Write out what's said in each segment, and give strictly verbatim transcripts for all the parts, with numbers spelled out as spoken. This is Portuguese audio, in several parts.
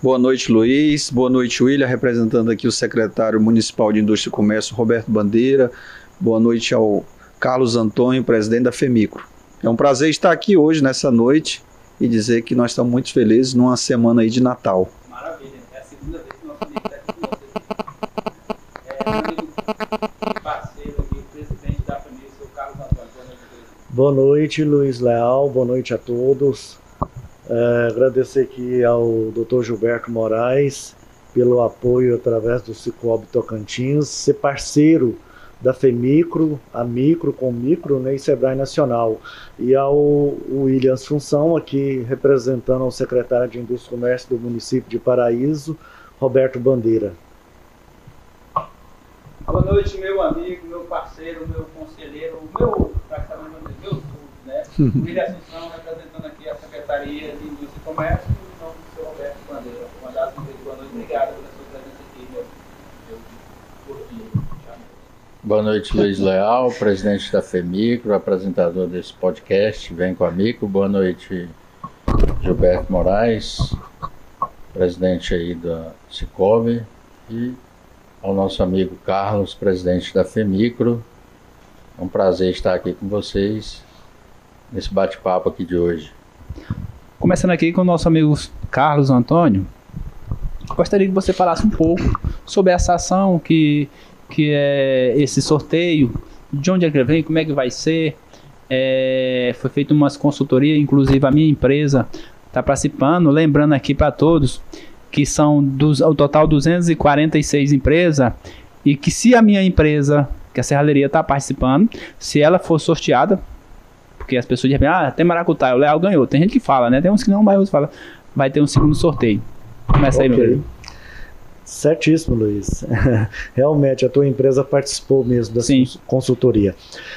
Boa noite, Luiz. Boa noite, William, representando aqui o secretário municipal de Indústria e Comércio, Roberto Bandeira. Boa noite ao Carlos Antônio, presidente da FEMICRO. É um prazer estar aqui hoje, nessa noite, e dizer que nós estamos muito felizes numa semana aí de Natal. Maravilha. É a segunda vez que nós estamos aqui com vocês. É um parceiro aqui, o presidente da FEMICRO, o Carlos Antônio. Boa noite, Luiz Leal. Boa noite a todos. Uh, agradecer aqui ao doutor Gilberto Moraes pelo apoio através do Sicoob Tocantins, ser parceiro da FEMICRO, AMICRO, COMICRO, né, e Sebrae Nacional. E ao William Assunção, aqui representando ao secretário de Indústria e Comércio do município de Paraíso, Roberto Bandeira. Boa noite, meu amigo, meu parceiro, meu conselheiro, meu, praticamente, meu tudo, né? William Assunção, representando aqui a Secretaria de Indústria e Comércio, em nome do seu Roberto Bandeira. Mandado um beijo, boa noite, obrigado pela sua presença aqui, meu, meu corpo. Boa noite, Luiz Leal, presidente da FEMICRO, apresentador desse podcast, Vem com a Micro. Boa noite, Gilberto Moraes, presidente aí da Sicoob, e ao nosso amigo Carlos, presidente da FEMICRO. É um prazer estar aqui com vocês nesse bate-papo aqui de hoje. Começando aqui com o nosso amigo Carlos Antônio, gostaria que você falasse um pouco sobre essa ação que, que é esse sorteio, de onde é que vem, como é que vai ser. É, foi feita umas consultorias, inclusive a minha empresa está participando, lembrando aqui para todos que são dos, ao total duzentas e quarenta e seis empresas, e que se a minha empresa, que a serralheria está participando, se ela for sorteada, porque as pessoas dizem, ah, tem maracutá, o Leal ganhou. Tem gente que fala, né? Tem uns que não, mas outros falam. Vai ter um segundo sorteio. Começa okay. Aí, meu amigo. Certíssimo, Luiz. Realmente, a tua empresa participou mesmo dessa Sim. consultoria.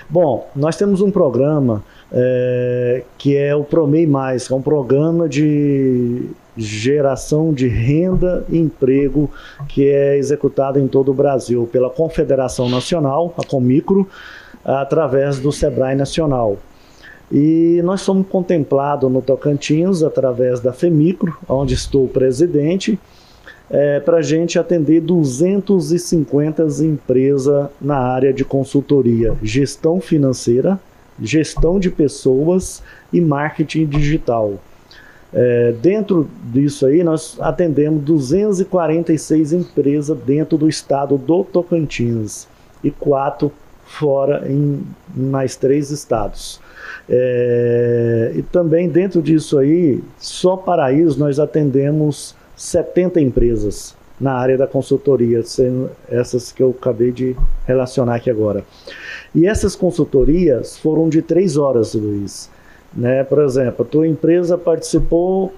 Bom, nós temos um programa é, que é o Promei Mais, que é um programa de geração de renda e emprego que é executado em todo o Brasil pela Confederação Nacional, a Comicro, através do Sebrae Nacional. E nós somos contemplados no Tocantins, através da FEMICRO, onde estou presidente, é, para a gente atender duzentas e cinquenta empresas na área de consultoria, gestão financeira, gestão de pessoas e marketing digital. É, dentro disso aí, nós atendemos duzentas e quarenta e seis empresas dentro do estado do Tocantins e quatro fora em mais três estados. É, e também dentro disso aí, só Paraíso nós atendemos setenta empresas na área da consultoria, sendo essas que eu acabei de relacionar aqui agora. E essas consultorias foram de três horas, Luiz. Né? Por exemplo, a tua empresa participou,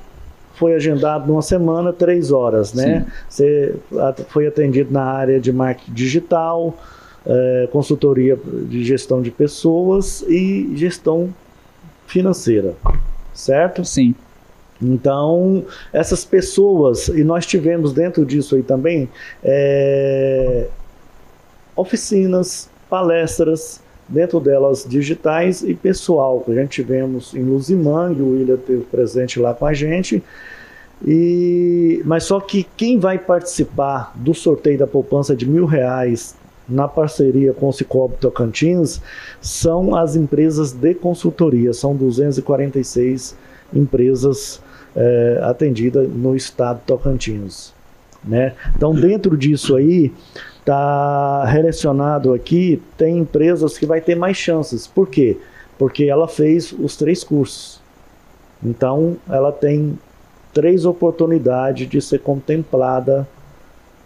foi agendado numa semana, três horas. Né? Você foi atendido na área de marketing digital, É, consultoria de gestão de pessoas e gestão financeira, certo? Sim. Então, essas pessoas, e nós tivemos dentro disso aí também, é, oficinas, palestras, dentro delas digitais e pessoal, que a gente tivemos em Luzimangues, o William esteve presente lá com a gente. E, mas só que quem vai participar do sorteio da poupança de mil reais na parceria com o Sicoob Tocantins são as empresas de consultoria, são duzentas e quarenta e seis empresas é, atendidas no estado Tocantins, né? Então dentro disso aí está relacionado aqui, tem empresas que vai ter mais chances. Por quê? Porque ela fez os três cursos, então ela tem três oportunidades de ser contemplada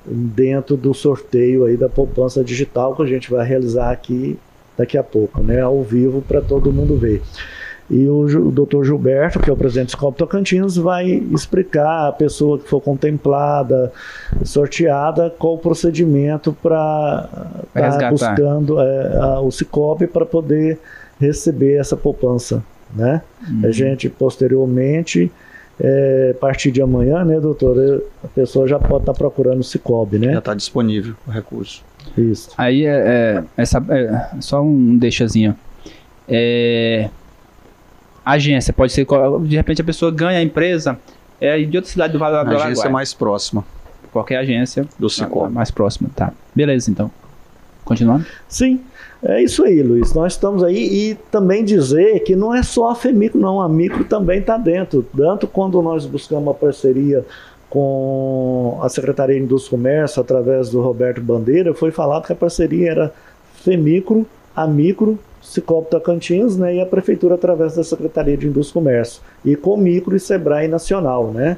dentro do sorteio aí da poupança digital que a gente vai realizar aqui daqui a pouco, né, ao vivo, para todo mundo ver. E o, o doutor Gilberto, que é o presidente do Sicoob Tocantins, vai explicar a pessoa que for contemplada, sorteada, qual o procedimento para estar buscando é, a, o Sicoob para poder receber essa poupança, né? Uhum. A gente posteriormente, É, a partir de amanhã, né, doutor, a pessoa já pode estar tá procurando o Sicoob, né? Já está disponível o recurso. Isso. Aí, é, é, essa, é, só um deixazinho. É, agência, pode ser, de repente a pessoa ganha a empresa, É de outra cidade do Vale do Araguaia. A agência mais próxima. Qualquer agência do Sicoob mais próxima, tá. Beleza, então. Continuando? Sim. É isso aí, Luiz. Nós estamos aí e também dizer que não é só a FEMICRO, não. A MICRO também está dentro. Tanto quando nós buscamos uma parceria com a Secretaria de Indústria e Comércio, através do Roberto Bandeira, foi falado que a parceria era FEMICRO, AMICRO, Sicoob Tocantins, né, e a Prefeitura através da Secretaria de Indústria e Comércio. E COMICRO e Sebrae Nacional, né?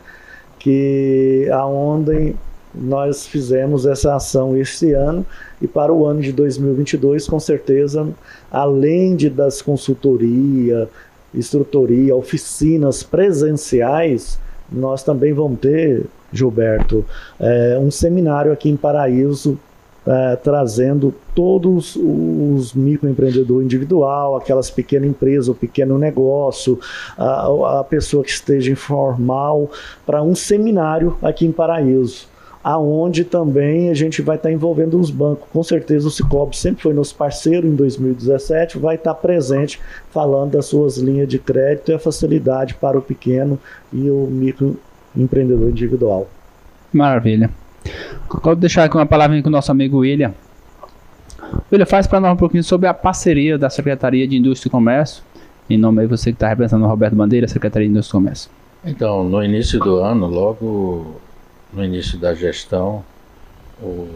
Que aonde nós fizemos essa ação este ano e para o ano de dois mil e vinte e dois, com certeza, além de das consultoria, instrutoria, oficinas presenciais, nós também vamos ter, Gilberto, é, um seminário aqui em Paraíso, é, trazendo todos os microempreendedor individual, aquelas pequenas empresas, o pequeno negócio, a, a pessoa que esteja informal, para um seminário aqui em Paraíso, aonde também a gente vai estar envolvendo os bancos. Com certeza o Sicoob sempre foi nosso parceiro em dois mil e dezessete, vai estar presente falando das suas linhas de crédito e a facilidade para o pequeno e o microempreendedor individual. Maravilha. Vou deixar aqui uma palavrinha com o nosso amigo William. William, faz para nós um pouquinho sobre a parceria da Secretaria de Indústria e Comércio, em nome aí você que está representando o Roberto Bandeira, Secretaria de Indústria e Comércio. Então, no início do ano, logo... no início da gestão, o,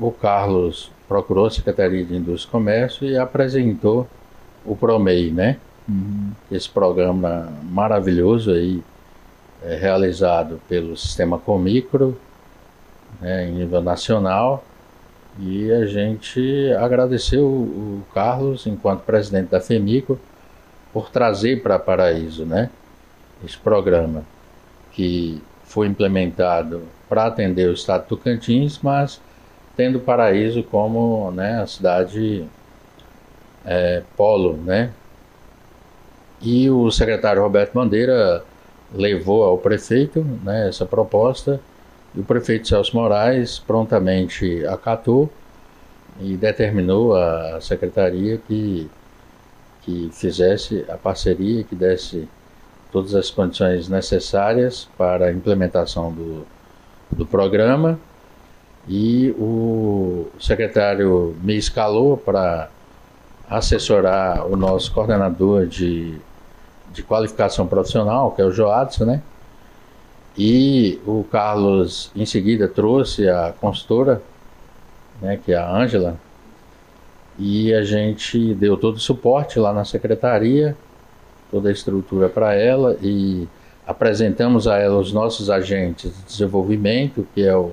o Carlos procurou a Secretaria de Indústria e Comércio e apresentou o Promei, né? Uhum. Esse programa maravilhoso aí, é, realizado pelo sistema COMICRO, né, em nível nacional, e a gente agradeceu o, o Carlos, enquanto presidente da FEMICRO, por trazer para Paraíso, né, esse programa que foi implementado para atender o estado de Tocantins, mas tendo Paraíso como, né, a cidade é, polo, né? E o secretário Roberto Bandeira levou ao prefeito, né, essa proposta, e o prefeito Celso Moraes prontamente acatou e determinou à secretaria que, que fizesse a parceria, que desse todas as condições necessárias para a implementação do, do programa, e o secretário me escalou para assessorar o nosso coordenador de, de qualificação profissional, que é o Joadson, né? E o Carlos em seguida trouxe a consultora, né, que é a Ângela, e a gente deu todo o suporte lá na secretaria, toda a estrutura para ela, e apresentamos a ela os nossos agentes de desenvolvimento, que é o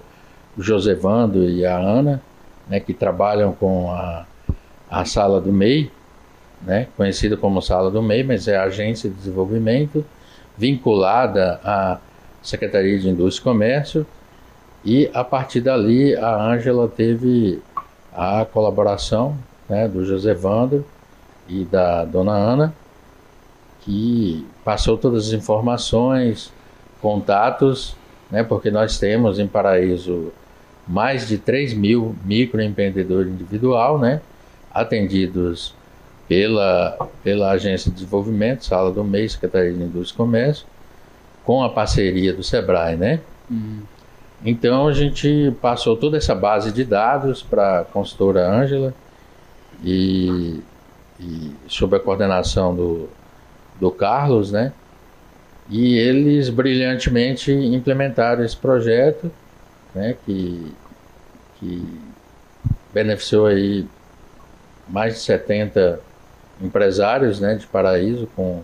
José Vando e a Ana, né, que trabalham com a, a sala do M E I, né, conhecida como sala do M E I, mas é a agência de desenvolvimento vinculada à Secretaria de Indústria e Comércio, e a partir dali a Ângela teve a colaboração, né, do José Vando e da dona Ana, e passou todas as informações, contatos, né, porque nós temos em Paraíso mais de três mil microempreendedores individual, né, atendidos pela, pela Agência de Desenvolvimento, Sala do M E I, Secretaria de Indústria e Comércio, com a parceria do Sebrae, né? Uhum. Então a gente passou toda essa base de dados para a consultora Ângela, e, e sob a coordenação do do Carlos, né? E eles brilhantemente implementaram esse projeto, né? Que, que beneficiou aí mais de setenta empresários, né, de Paraíso, com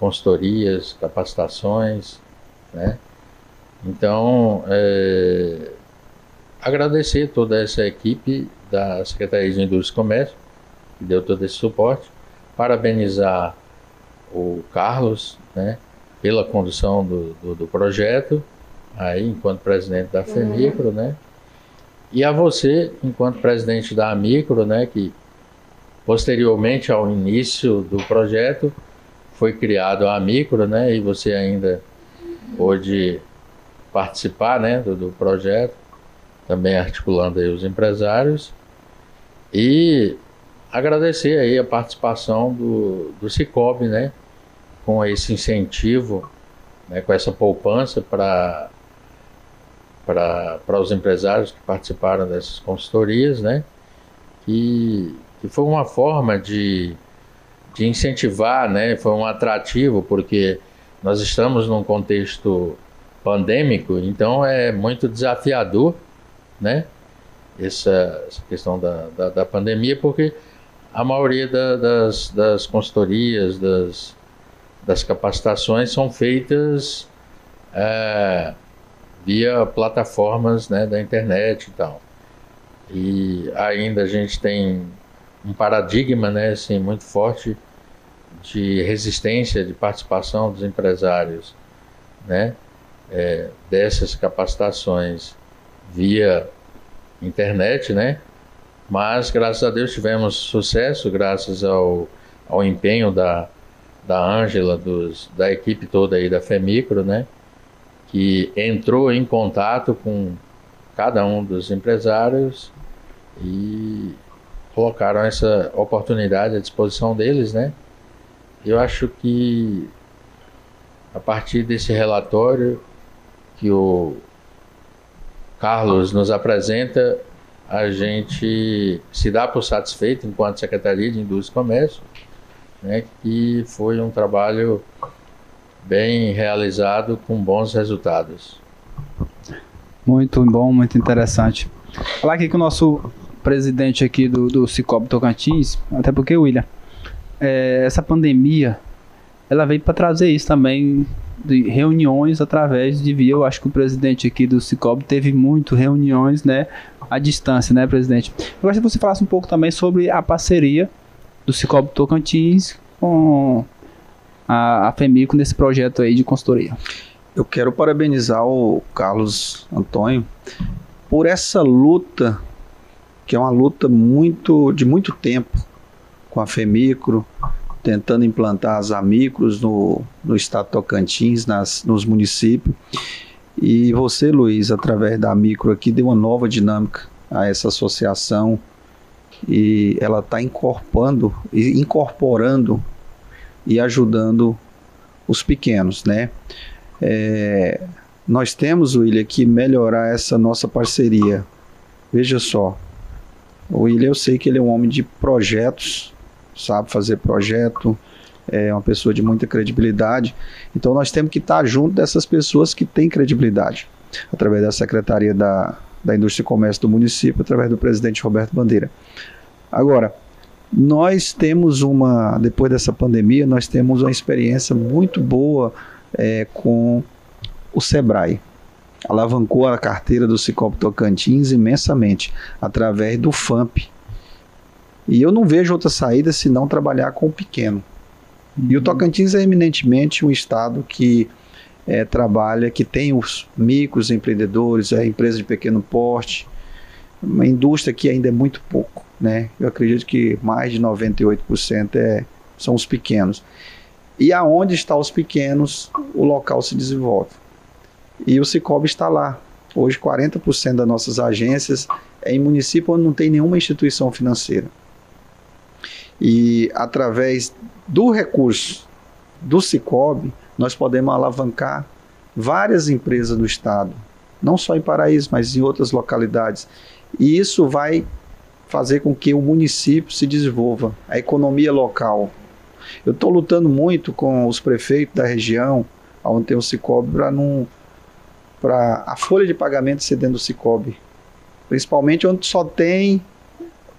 consultorias, capacitações, né? Então, é, agradecer toda essa equipe da Secretaria de Indústria e Comércio, que deu todo esse suporte, parabenizar o Carlos, né, pela condução do, do, do projeto, aí enquanto presidente da FEMICRO, uhum, né, e a você, enquanto presidente da AMICRO, né, que posteriormente ao início do projeto foi criado a AMICRO, né, e você ainda pôde participar, né, do, do projeto, também articulando aí os empresários, e agradecer aí a participação do, do Sicoob, né, com esse incentivo, né, com essa poupança para para os empresários que participaram dessas consultorias, né, que, que foi uma forma de, de incentivar, né, foi um atrativo, porque nós estamos num contexto pandêmico, então é muito desafiador, né, essa, essa questão da, da, da pandemia, porque a maioria da, das, das consultorias, das, das capacitações são feitas é, via plataformas, né, da internet e tal. E ainda a gente tem um paradigma, né, assim, muito forte de resistência, de participação dos empresários, né, é, dessas capacitações via internet, né, mas graças a Deus tivemos sucesso, graças ao, ao empenho da Ângela, da, da equipe toda aí da FEMICRO, né, que entrou em contato com cada um dos empresários e colocaram essa oportunidade à disposição deles, né? Eu acho que a partir desse relatório que o Carlos nos apresenta, a gente se dá por satisfeito enquanto Secretaria de Indústria e Comércio, né? Que foi um trabalho bem realizado, com bons resultados. Muito bom, muito interessante. Falar aqui com o nosso presidente aqui do, do Sicoob Tocantins, até porque, William, é, essa pandemia, ela veio para trazer isso também, de reuniões através de via, eu acho que o presidente aqui do Sicoob teve muito reuniões, né, à distância, né, presidente? Eu gostaria que você falasse um pouco também sobre a parceria do Sicoob Tocantins com a FEMICRO nesse projeto aí de consultoria. Eu quero parabenizar o Carlos Antônio por essa luta, que é uma luta muito, de muito tempo, com a FEMICRO, tentando implantar as AMICROs no, no estado de Tocantins, nas, nos municípios. E você, Luiz, através da AMICRO aqui, deu uma nova dinâmica a essa associação e ela está incorporando, incorporando e ajudando os pequenos, né? É, nós temos, William, que melhorar essa nossa parceria. Veja só, o William, eu sei que ele é um homem de projetos, sabe fazer projeto, é uma pessoa de muita credibilidade, então nós temos que estar junto dessas pessoas que têm credibilidade, através da Secretaria da, da Indústria e Comércio do município, através do presidente Roberto Bandeira. Agora, nós temos uma, depois dessa pandemia, nós temos uma experiência muito boa é, com o Sebrae. Alavancou a carteira do Sicoob Tocantins imensamente, através do FAMP. E eu não vejo outra saída senão trabalhar com o pequeno. E o Tocantins é eminentemente um estado que é, trabalha, que tem os micros empreendedores, a empresa de pequeno porte, uma indústria que ainda é muito pouco. Né? Eu acredito que mais de noventa e oito por cento é, são os pequenos. E aonde estão os pequenos, o local se desenvolve. E o Sicoob está lá. Hoje quarenta por cento das nossas agências é em município onde não tem nenhuma instituição financeira. E através do recurso do Sicoob, nós podemos alavancar várias empresas no estado. Não só em Paraíso, mas em outras localidades. E isso vai fazer com que o município se desenvolva, a economia local. Eu estou lutando muito com os prefeitos da região, onde tem o Sicoob, para a folha de pagamento ser dentro do Sicoob. Principalmente onde só tem,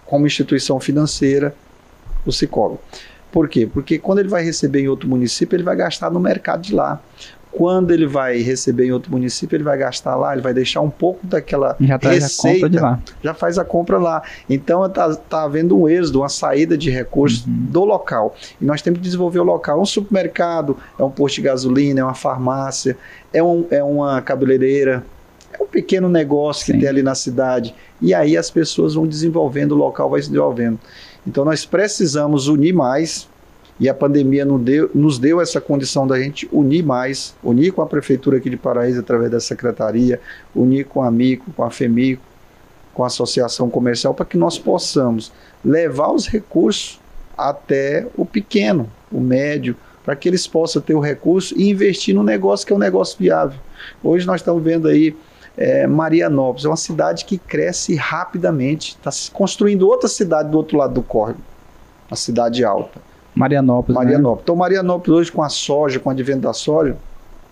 como instituição financeira, o Sicoob. Por quê? Porque quando ele vai receber em outro município, ele vai gastar no mercado de lá. Quando ele vai receber em outro município, ele vai gastar lá, ele vai deixar um pouco daquela já receita, de lá. Já faz a compra lá. Então, está tá havendo um êxodo, uma saída de recursos uhum. do local. E nós temos que desenvolver o local. É um supermercado, é um posto de gasolina, é uma farmácia, é, um, é uma cabeleireira, é um pequeno negócio Sim. que tem ali na cidade. E aí as pessoas vão desenvolvendo, o local vai se desenvolvendo. Então, nós precisamos unir mais. E a pandemia nos deu, nos deu essa condição da gente unir mais, unir com a Prefeitura aqui de Paraíso, através da Secretaria, unir com a AMICRO, com a FEMICRO, com a Associação Comercial, para que nós possamos levar os recursos até o pequeno, o médio, para que eles possam ter o recurso e investir no negócio, que é um negócio viável. Hoje nós estamos vendo aí é, Marianópolis, é uma cidade que cresce rapidamente, está se construindo outra cidade do outro lado do córrego, a cidade alta. Marianópolis, Marianópolis. Né? Então Marianópolis hoje, com a soja, com o advento da soja,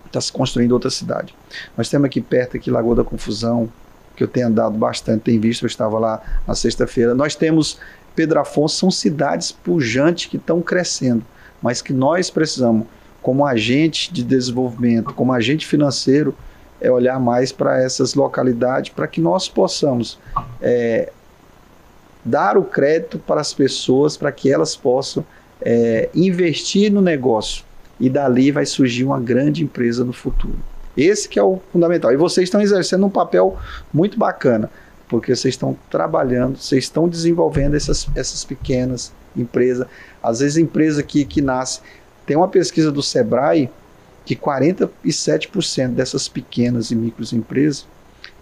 está se construindo outra cidade. Nós temos aqui perto, aqui, Lagoa da Confusão, que eu tenho andado bastante, tenho visto, eu estava lá na sexta-feira. Nós temos Pedro Afonso, são cidades pujantes que estão crescendo, mas que nós precisamos, como agente de desenvolvimento, como agente financeiro, é olhar mais para essas localidades, para que nós possamos é, dar o crédito para as pessoas, para que elas possam é, investir no negócio, e dali vai surgir uma grande empresa no futuro. Esse que é o fundamental. E vocês estão exercendo um papel muito bacana, porque vocês estão trabalhando, vocês estão desenvolvendo essas, essas pequenas empresas. Às vezes a empresa que, que nasce, tem uma pesquisa do Sebrae que quarenta e sete por cento dessas pequenas e microempresas,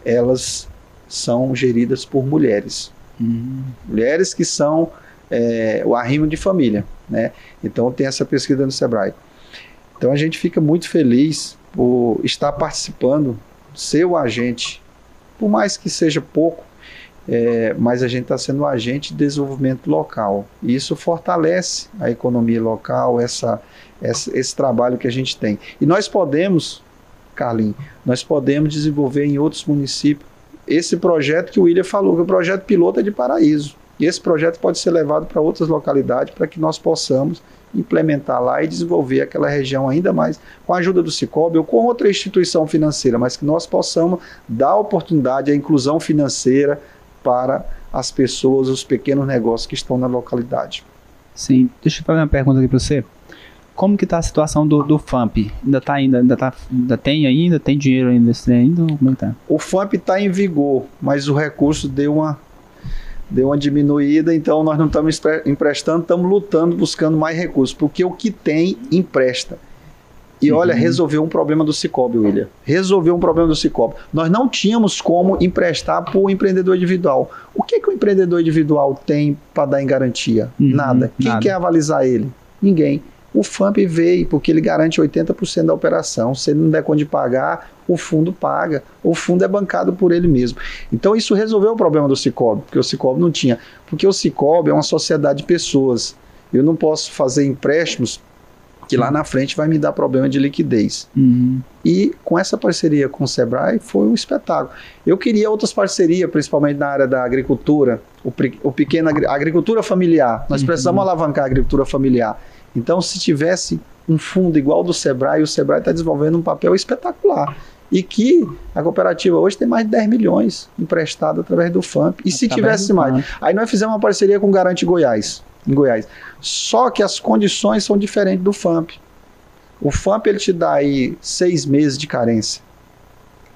elas são geridas por mulheres. Hum. Mulheres que são é, o arrimo de família, né? Então tem essa pesquisa no Sebrae. Então a gente fica muito feliz por estar participando, ser o agente, por mais que seja pouco, é, mas a gente está sendo um agente de desenvolvimento local. E isso fortalece a economia local, essa, essa, esse trabalho que a gente tem. E nós podemos, Carlinhos, nós podemos desenvolver em outros municípios esse projeto que o William falou, que o projeto piloto é de Paraíso. E esse projeto pode ser levado para outras localidades para que nós possamos implementar lá e desenvolver aquela região ainda mais, com a ajuda do Sicoob ou com outra instituição financeira, mas que nós possamos dar oportunidade à inclusão financeira para as pessoas, os pequenos negócios que estão na localidade. Sim, deixa eu fazer uma pergunta aqui para você. Como que está a situação do, do FAMP? Ainda tá, ainda, ainda, tá, ainda tem ainda? Tem dinheiro ainda? ainda Como é que tá? O FAMP está em vigor, mas o recurso deu uma Deu uma diminuída, então nós não estamos emprestando, estamos lutando, buscando mais recursos, porque o que tem, empresta. E olha, uhum. resolveu um problema do Sicoob, William. Resolveu um problema do Sicoob. Nós não tínhamos como emprestar para o empreendedor individual. O que, que o empreendedor individual tem para dar em garantia? Uhum, nada. Quem nada. quer avalizar ele? Ninguém. O FAMP veio, porque ele garante oitenta por cento da operação. Se ele não der conta de pagar, o fundo paga. O fundo é bancado por ele mesmo. Então isso resolveu o problema do Sicoob, porque o Sicoob não tinha. Porque o Sicoob é uma sociedade de pessoas. Eu não posso fazer empréstimos que lá na frente vai me dar problema de liquidez. Uhum. E com essa parceria com o Sebrae foi um espetáculo. Eu queria outras parcerias, principalmente na área da agricultura, o, o pequeno, a agricultura familiar. Nós uhum. precisamos alavancar a agricultura familiar. Então, se tivesse um fundo igual ao do Sebrae, o Sebrae está desenvolvendo um papel espetacular. E que a cooperativa hoje tem mais de dez milhões emprestado através do FAMP. E se tivesse mais? Aí nós fizemos uma parceria com o Garante Goiás, em Goiás. Só que as condições são diferentes do FAMP. O FAMP ele te dá aí seis meses de carência,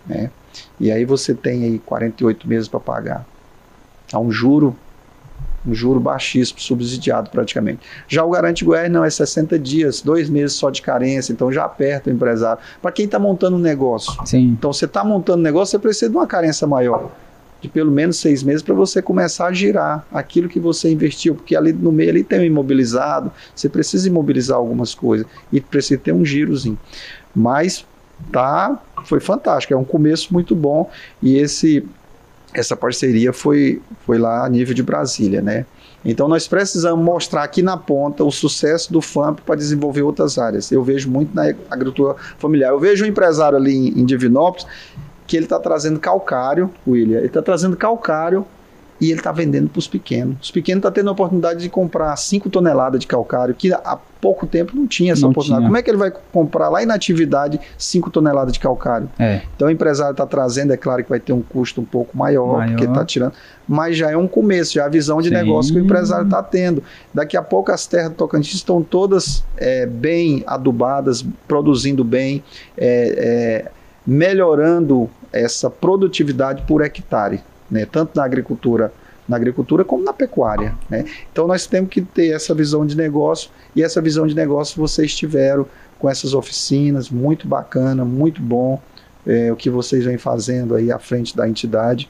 né? E aí você tem aí quarenta e oito meses para pagar. Há um juro... um juro baixíssimo, subsidiado praticamente. Já o Garante Goiás não, é sessenta dias, dois meses só de carência, então já aperta o empresário. Para quem está montando um negócio, Sim. então você está montando um negócio, você precisa de uma carência maior, de pelo menos seis meses para você começar a girar aquilo que você investiu, porque ali no meio ali tem um imobilizado, você precisa imobilizar algumas coisas e precisa ter um girozinho. Mas tá, foi fantástico, é um começo muito bom e esse... Essa parceria foi, foi lá a nível de Brasília, né? Então nós precisamos mostrar aqui na ponta o sucesso do FAMP para desenvolver outras áreas. Eu vejo muito na agricultura familiar. Eu vejo um empresário ali em, em Divinópolis que ele está trazendo calcário, William, ele está trazendo calcário e ele está vendendo para os pequenos. Os pequenos estão tá tendo a oportunidade de comprar cinco toneladas de calcário, que há pouco tempo não tinha essa não oportunidade. Tinha. Como é que ele vai comprar lá em natividade cinco toneladas de calcário? É. Então o empresário está trazendo, é claro que vai ter um custo um pouco maior, maior. porque está tirando, mas já é um começo, já é a visão de Sim. negócio que o empresário está tendo. Daqui a pouco as terras do Tocantins estão todas é, bem adubadas, produzindo bem, é, é, melhorando essa produtividade por hectare. Né, tanto na agricultura, na agricultura como na pecuária, né? Então nós temos que ter essa visão de negócio, e essa visão de negócio vocês tiveram com essas oficinas, muito bacana, muito bom, é, o que vocês vêm fazendo aí à frente da entidade,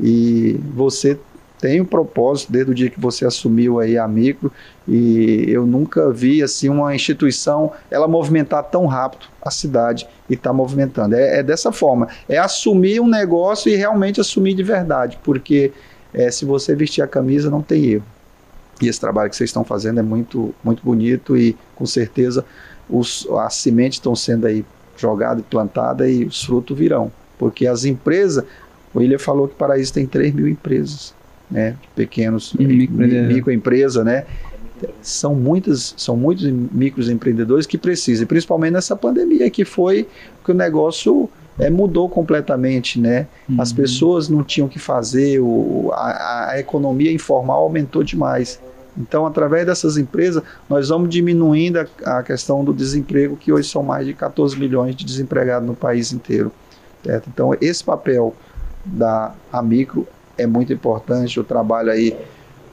e você tem um propósito desde o dia que você assumiu aí a AMICRO, e eu nunca vi assim uma instituição ela movimentar tão rápido a cidade e tá movimentando. É, é dessa forma, é assumir um negócio e realmente assumir de verdade, porque é, se você vestir a camisa não tem erro. E esse trabalho que vocês estão fazendo é muito, muito bonito e com certeza os, as sementes estão sendo aí jogadas e plantadas e os frutos virão, porque as empresas... O William falou que Paraíso tem três mil empresas, né? Pequenos, microempresa, né? São, muitas, são muitos microempreendedores que precisam, principalmente nessa pandemia, que foi que o negócio é, mudou completamente, né? Uhum. As pessoas não tinham o que fazer, o, a, a economia informal aumentou demais. Então, através dessas empresas, nós vamos diminuindo a, a questão do desemprego, que hoje são mais de quatorze milhões de desempregados no país inteiro. Certo? Então, esse papel da AMICRO é muito importante. O trabalho aí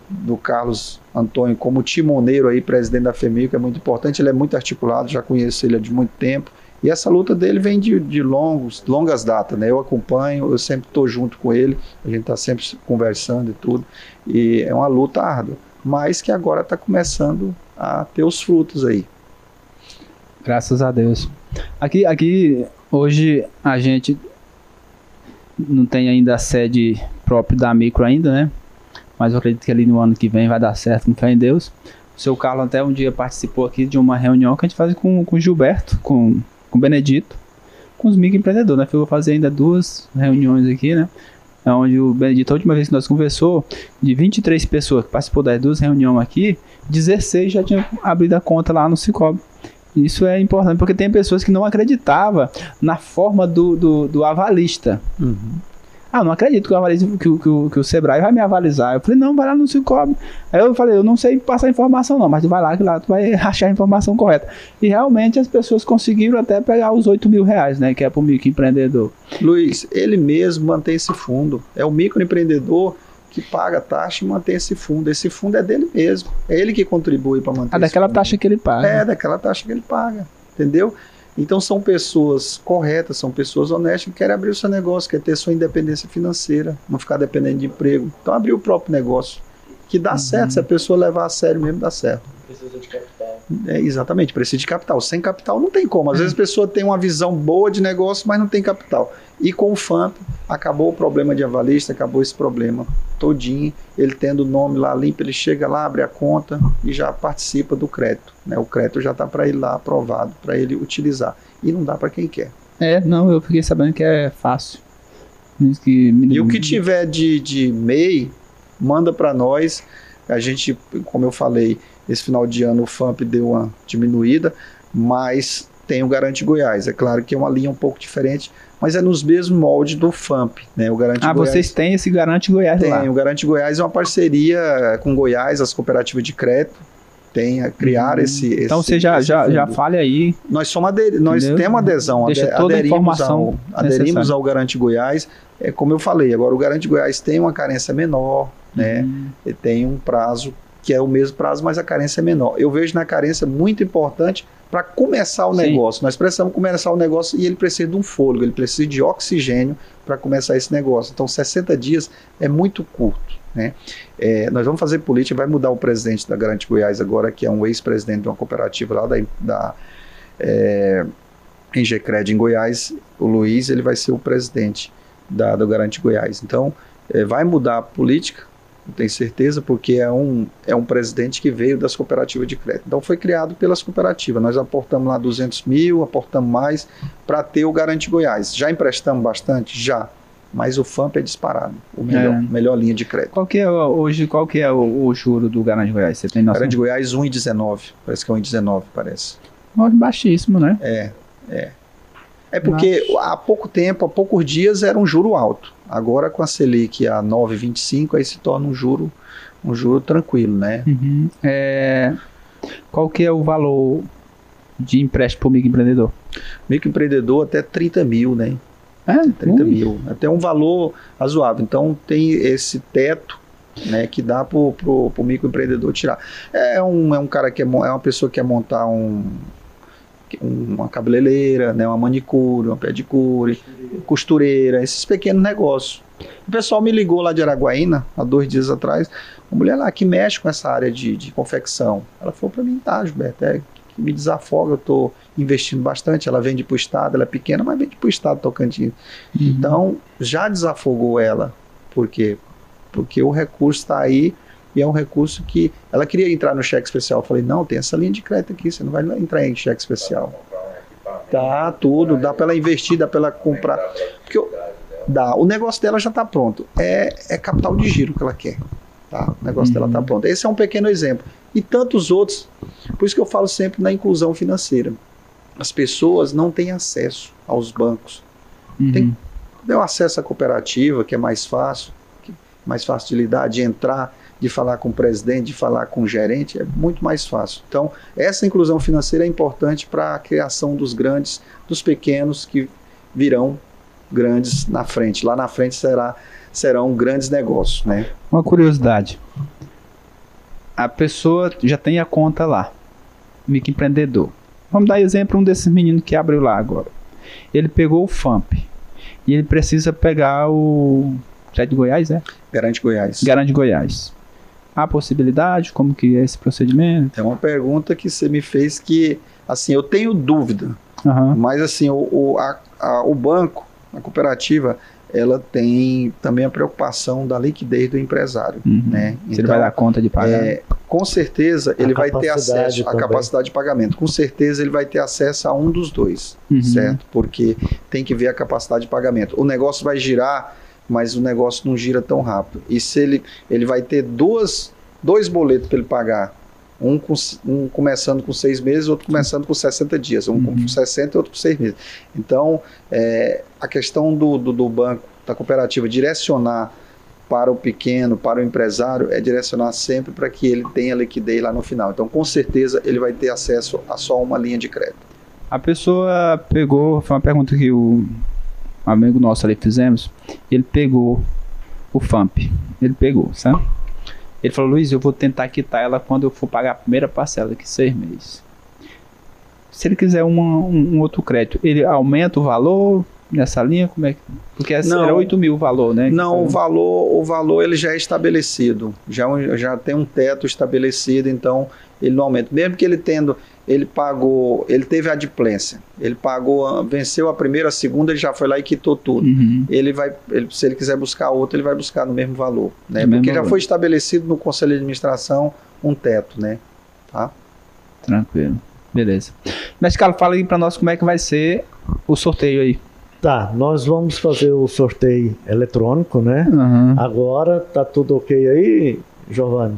do Carlos Antônio como timoneiro aí, presidente da FEMICRO, é muito importante. Ele é muito articulado, já conheço ele há de muito tempo, e essa luta dele vem de, de longos, longas datas, né? Eu acompanho, eu sempre estou junto com ele, a gente está sempre conversando e tudo, e é uma luta árdua, mas que agora está começando a ter os frutos aí. Graças a Deus. Aqui, aqui hoje a gente... não tem ainda a sede própria da AMICRO ainda, né? Mas eu acredito que ali no ano que vem vai dar certo, com fé em Deus. O seu Carlos até um dia participou aqui de uma reunião que a gente faz com o Gilberto, com o Benedito, com os microempreendedores, né? Eu vou fazer ainda duas reuniões aqui, né? Onde o Benedito, a última vez que nós conversou, de vinte e três pessoas que participou das duas reuniões aqui, dezesseis já tinham abrido a conta lá no Sicoob. Isso é importante, porque tem pessoas que não acreditavam na forma do, do, do avalista. Uhum. Ah, não acredito que o, avalista, que, que, que, o, que o Sebrae vai me avalizar. Eu falei, não, vai lá no Sicoob. Aí eu falei, eu não sei passar informação não, mas tu vai lá, que lá tu vai achar a informação correta. E realmente as pessoas conseguiram até pegar os oito mil reais, né, que é para o microempreendedor. Luiz, ele mesmo mantém esse fundo. É o microempreendedor que paga a taxa e mantém esse fundo. Esse fundo é dele mesmo. É ele que contribui para manter. Ah, daquela taxa que ele paga. É, daquela taxa que ele paga. Entendeu? Então são pessoas corretas, são pessoas honestas que querem abrir o seu negócio, querem ter sua independência financeira, não ficar dependendo de emprego. Então abrir o próprio negócio, que dá uhum. certo, se a pessoa levar a sério mesmo, dá certo. Precisa de capital. É, exatamente, precisa de capital. Sem capital não tem como. Às vezes a pessoa tem uma visão boa de negócio, mas não tem capital. E com o F A M P, acabou o problema de avalista, acabou esse problema todinho. Ele tendo o nome lá limpo, ele chega lá, abre a conta e já participa do crédito, né? O crédito já está para ele lá aprovado, para ele utilizar. E não dá para quem quer. É, não, eu fiquei sabendo que é fácil. Que me... E o que tiver de, de M E I, manda para nós. A gente, como eu falei, esse final de ano o F A M P deu uma diminuída, mas tem o Garante Goiás. É claro que é uma linha um pouco diferente, mas é nos mesmos moldes do F A M P, né? O Garante ah, Goiás. Vocês têm esse Garante Goiás tem, lá? Tem, o Garante Goiás é uma parceria com Goiás, as cooperativas de crédito, tem a criar hum, esse, esse... Então você já, já, já fale aí. Nós, somos aderi nós temos adesão, Deixa ade toda aderimos, a informação ao, aderimos ao Garante Goiás. É como eu falei, agora o Garante Goiás tem uma carência menor, né? Hum. E tem um prazo que é o mesmo prazo, mas a carência é menor. Eu vejo na carência muito importante para começar o Sim. negócio. Nós precisamos começar o negócio e ele precisa de um fôlego, ele precisa de oxigênio para começar esse negócio. Então, sessenta dias é muito curto, né? É, nós vamos fazer política, vai mudar o presidente da Garante Goiás agora, que é um ex-presidente de uma cooperativa lá da, da é, Engecred em Goiás. O Luiz, ele vai ser o presidente da, do Garante Goiás. Então, é, vai mudar a política, não tenho certeza, porque é um, é um presidente que veio das cooperativas de crédito. Então foi criado pelas cooperativas. Nós aportamos lá duzentos mil, aportamos mais para ter o Garante Goiás. Já emprestamos bastante? Já. Mas o F A M P é disparado, o melhor, é. melhor linha de crédito. Qual que é hoje, qual que é o, o juro do Garante Goiás? Você tem noção? Garante Goiás um vírgula dezenove, parece que é um vírgula dezenove, parece. Baixíssimo, né? É, é. É porque Nossa. há pouco tempo, há poucos dias, era um juro alto. Agora com a Selic a nove vírgula vinte e cinco, aí se torna um juro, um juro tranquilo, né? Uhum. É... Qual que é o valor de empréstimo para o microempreendedor? Microempreendedor até trinta mil, né? É, trinta mil. Até um valor razoável. Então tem esse teto, né, que dá para o microempreendedor tirar. É um, é um cara que é, é uma pessoa que quer montar um... uma cabeleireira, né, uma manicure, uma pedicure, costureira, esses pequenos negócios. O pessoal me ligou lá de Araguaína, há dois dias atrás, uma mulher lá que mexe com essa área de, de confecção. Ela falou para mim, tá, Gilberto, é que me desafoga, eu estou investindo bastante, ela vende para o estado, ela é pequena, mas vende para o estado Tocantins. Uhum. Então, já desafogou ela. Por quê? Porque o recurso está aí e é um recurso que... Ela queria entrar no cheque especial, eu falei, não, tem essa linha de crédito aqui, você não vai entrar em cheque especial. Tá, tudo, dá para ela investir, dá para ela comprar. Porque eu, dá, o negócio dela já está pronto, é, é capital de giro que ela quer. Tá? O negócio uhum. dela está pronto. Esse é um pequeno exemplo. E tantos outros. Por isso que eu falo sempre na inclusão financeira. As pessoas não têm acesso aos bancos. Uhum. Tem, tem o acesso à cooperativa, que é mais fácil, que, mais facilidade de entrar, de falar com o presidente, de falar com o gerente, é muito mais fácil. Então, essa inclusão financeira é importante para a criação dos grandes, dos pequenos que virão grandes na frente. Lá na frente será, serão grandes negócios, né? Uma curiosidade. A pessoa já tem a conta lá, microempreendedor. Vamos dar exemplo, um desses meninos que abriu lá agora. Ele pegou o F A M P e ele precisa pegar o... Já de Goiás, é? Garante Goiás. Garante Goiás. Há possibilidade? Como que é esse procedimento? É uma pergunta que você me fez que, assim, eu tenho dúvida. Uhum. Mas, assim, o, o, a, a, o banco, a cooperativa, ela tem também a preocupação da liquidez do empresário. Uhum. Né? Então, se ele vai dar conta de pagar. É, com certeza, ele vai ter acesso à capacidade de pagamento. Com certeza, ele vai ter acesso a um dos dois, uhum. certo? Porque tem que ver a capacidade de pagamento. O negócio vai girar, mas o negócio não gira tão rápido. E se ele, ele vai ter duas, dois boletos para ele pagar, um, com, um começando com seis meses, outro começando com sessenta dias, um uhum. com sessenta e outro com seis meses. Então, é, a questão do, do, do banco, da cooperativa, direcionar para o pequeno, para o empresário, é direcionar sempre para que ele tenha liquidez lá no final. Então, com certeza, ele vai ter acesso a só uma linha de crédito. A pessoa pegou, foi uma pergunta que o... um amigo nosso ali fizemos, ele pegou o F A M P, ele pegou, sabe? Ele falou, Luiz, eu vou tentar quitar ela quando eu for pagar a primeira parcela daqui seis meses. Se ele quiser uma, um, um outro crédito, ele aumenta o valor nessa linha? Como é que... Porque não, era oito mil o valor, né? Não, o valor, o valor ele já é estabelecido, já, já tem um teto estabelecido, então ele não aumenta. Mesmo que ele tendo... Ele pagou, ele teve a adimplência, ele pagou, venceu a primeira, a segunda, ele já foi lá e quitou tudo. Uhum. Ele vai, ele, se ele quiser buscar outro, ele vai buscar no mesmo valor, né? Porque mesmo já valor. Foi estabelecido no Conselho de Administração um teto, né? Tá? Tranquilo, beleza. Mas, Carlos, fala aí para nós como é que vai ser o sorteio aí. Tá, nós vamos fazer o sorteio eletrônico, né? Uhum. Agora tá tudo ok aí, Giovanni?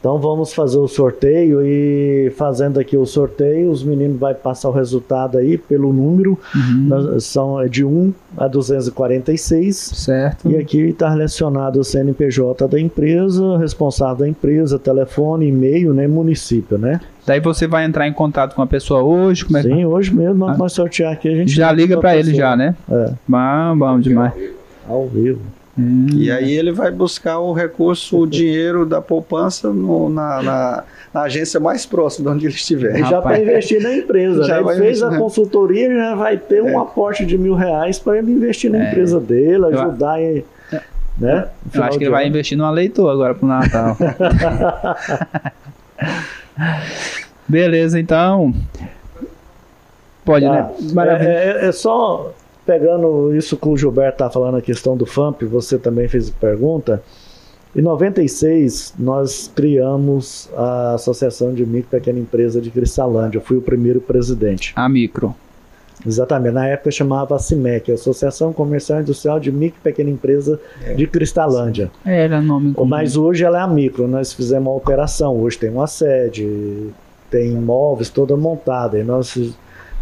Então vamos fazer o sorteio e fazendo aqui o sorteio, os meninos vão passar o resultado aí pelo número, uhum. são de um a duzentos e quarenta e seis, certo. E aqui está relacionado o C N P J da empresa, responsável da empresa, telefone, e-mail, né, município, né? Daí você vai entrar em contato com a pessoa hoje? Como é? Sim, hoje mesmo, ah. nós sortear aqui a gente... Já liga para ele já, né? É. Bom, bom demais. Ao vivo. Hum, e aí ele vai buscar o recurso, o dinheiro da poupança no, na, na, na agência mais próxima de onde ele estiver. E já para investir na empresa, já né? Ele fez a na... consultoria, já vai ter é. um aporte de mil reais para ele investir na é. empresa dele, ajudar ele. Né? Eu acho que ele vai investir numa leitura agora para o Natal. Beleza, então. Pode, tá. né? Maravilha. É, é, é só... Pegando isso que o Gilberto está falando, a questão do F A M P, você também fez pergunta. Em noventa e seis, nós criamos a Associação de Micro e Pequena Empresa de Cristalândia. Eu fui o primeiro presidente. A Micro. Exatamente. Na época chamava a CIMEC, Associação Comercial Industrial de Micro e Pequena Empresa é. de Cristalândia. Era nome comum. Mas hoje ela é a Micro. Nós fizemos uma operação. Hoje tem uma sede, tem imóveis toda montada. E nós...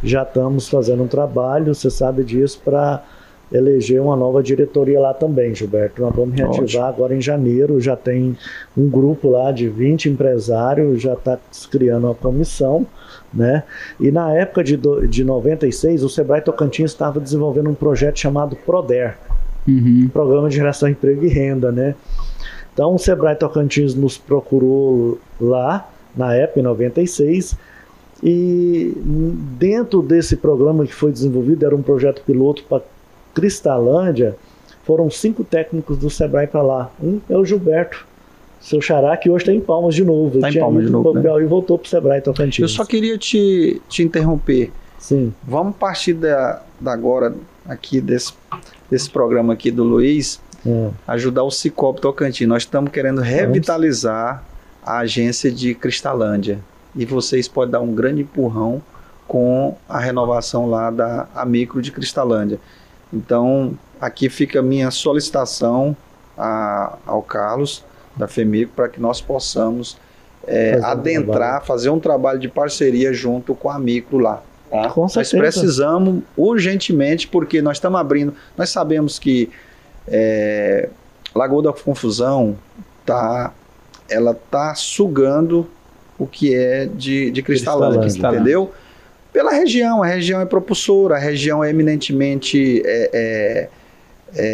Já estamos fazendo um trabalho, você sabe disso, para eleger uma nova diretoria lá também, Gilberto. Nós vamos reativar Ótimo. agora em janeiro, já tem um grupo lá de vinte empresários, já está criando uma comissão, né? E na época de, de noventa e seis, o Sebrae Tocantins estava desenvolvendo um projeto chamado PRODER, uhum. Programa de Geração de Emprego e Renda, né? Então o Sebrae Tocantins nos procurou lá, na época, em noventa e seis, E dentro desse programa que foi desenvolvido, era um projeto piloto para Cristalândia, foram cinco técnicos do Sebrae para lá. Um é o Gilberto, seu xará, que hoje está em Palmas de novo. Está em Palmas de novo, né? E voltou para o Sebrae Tocantins. Eu só queria te, te interromper. Sim. Vamos partir da, da agora, aqui desse, desse programa aqui do Luiz, é. ajudar o Sicoob Tocantins. Nós estamos querendo revitalizar a agência de Cristalândia. E vocês podem dar um grande empurrão com a renovação lá da AMICRO de Cristalândia. Então, aqui fica a minha solicitação a, ao Carlos, da FEMICRO, para que nós possamos é, fazer adentrar, um fazer um trabalho de parceria junto com a AMICRO lá. Tá? Com certeza. Nós precisamos urgentemente, porque nós estamos abrindo... Nós sabemos que é, Lagoa da Confusão tá, ela está sugando o que é de, de Cristalândia, Cristalândia, entendeu? Pela região, a região é propulsora, a região é eminentemente é, é,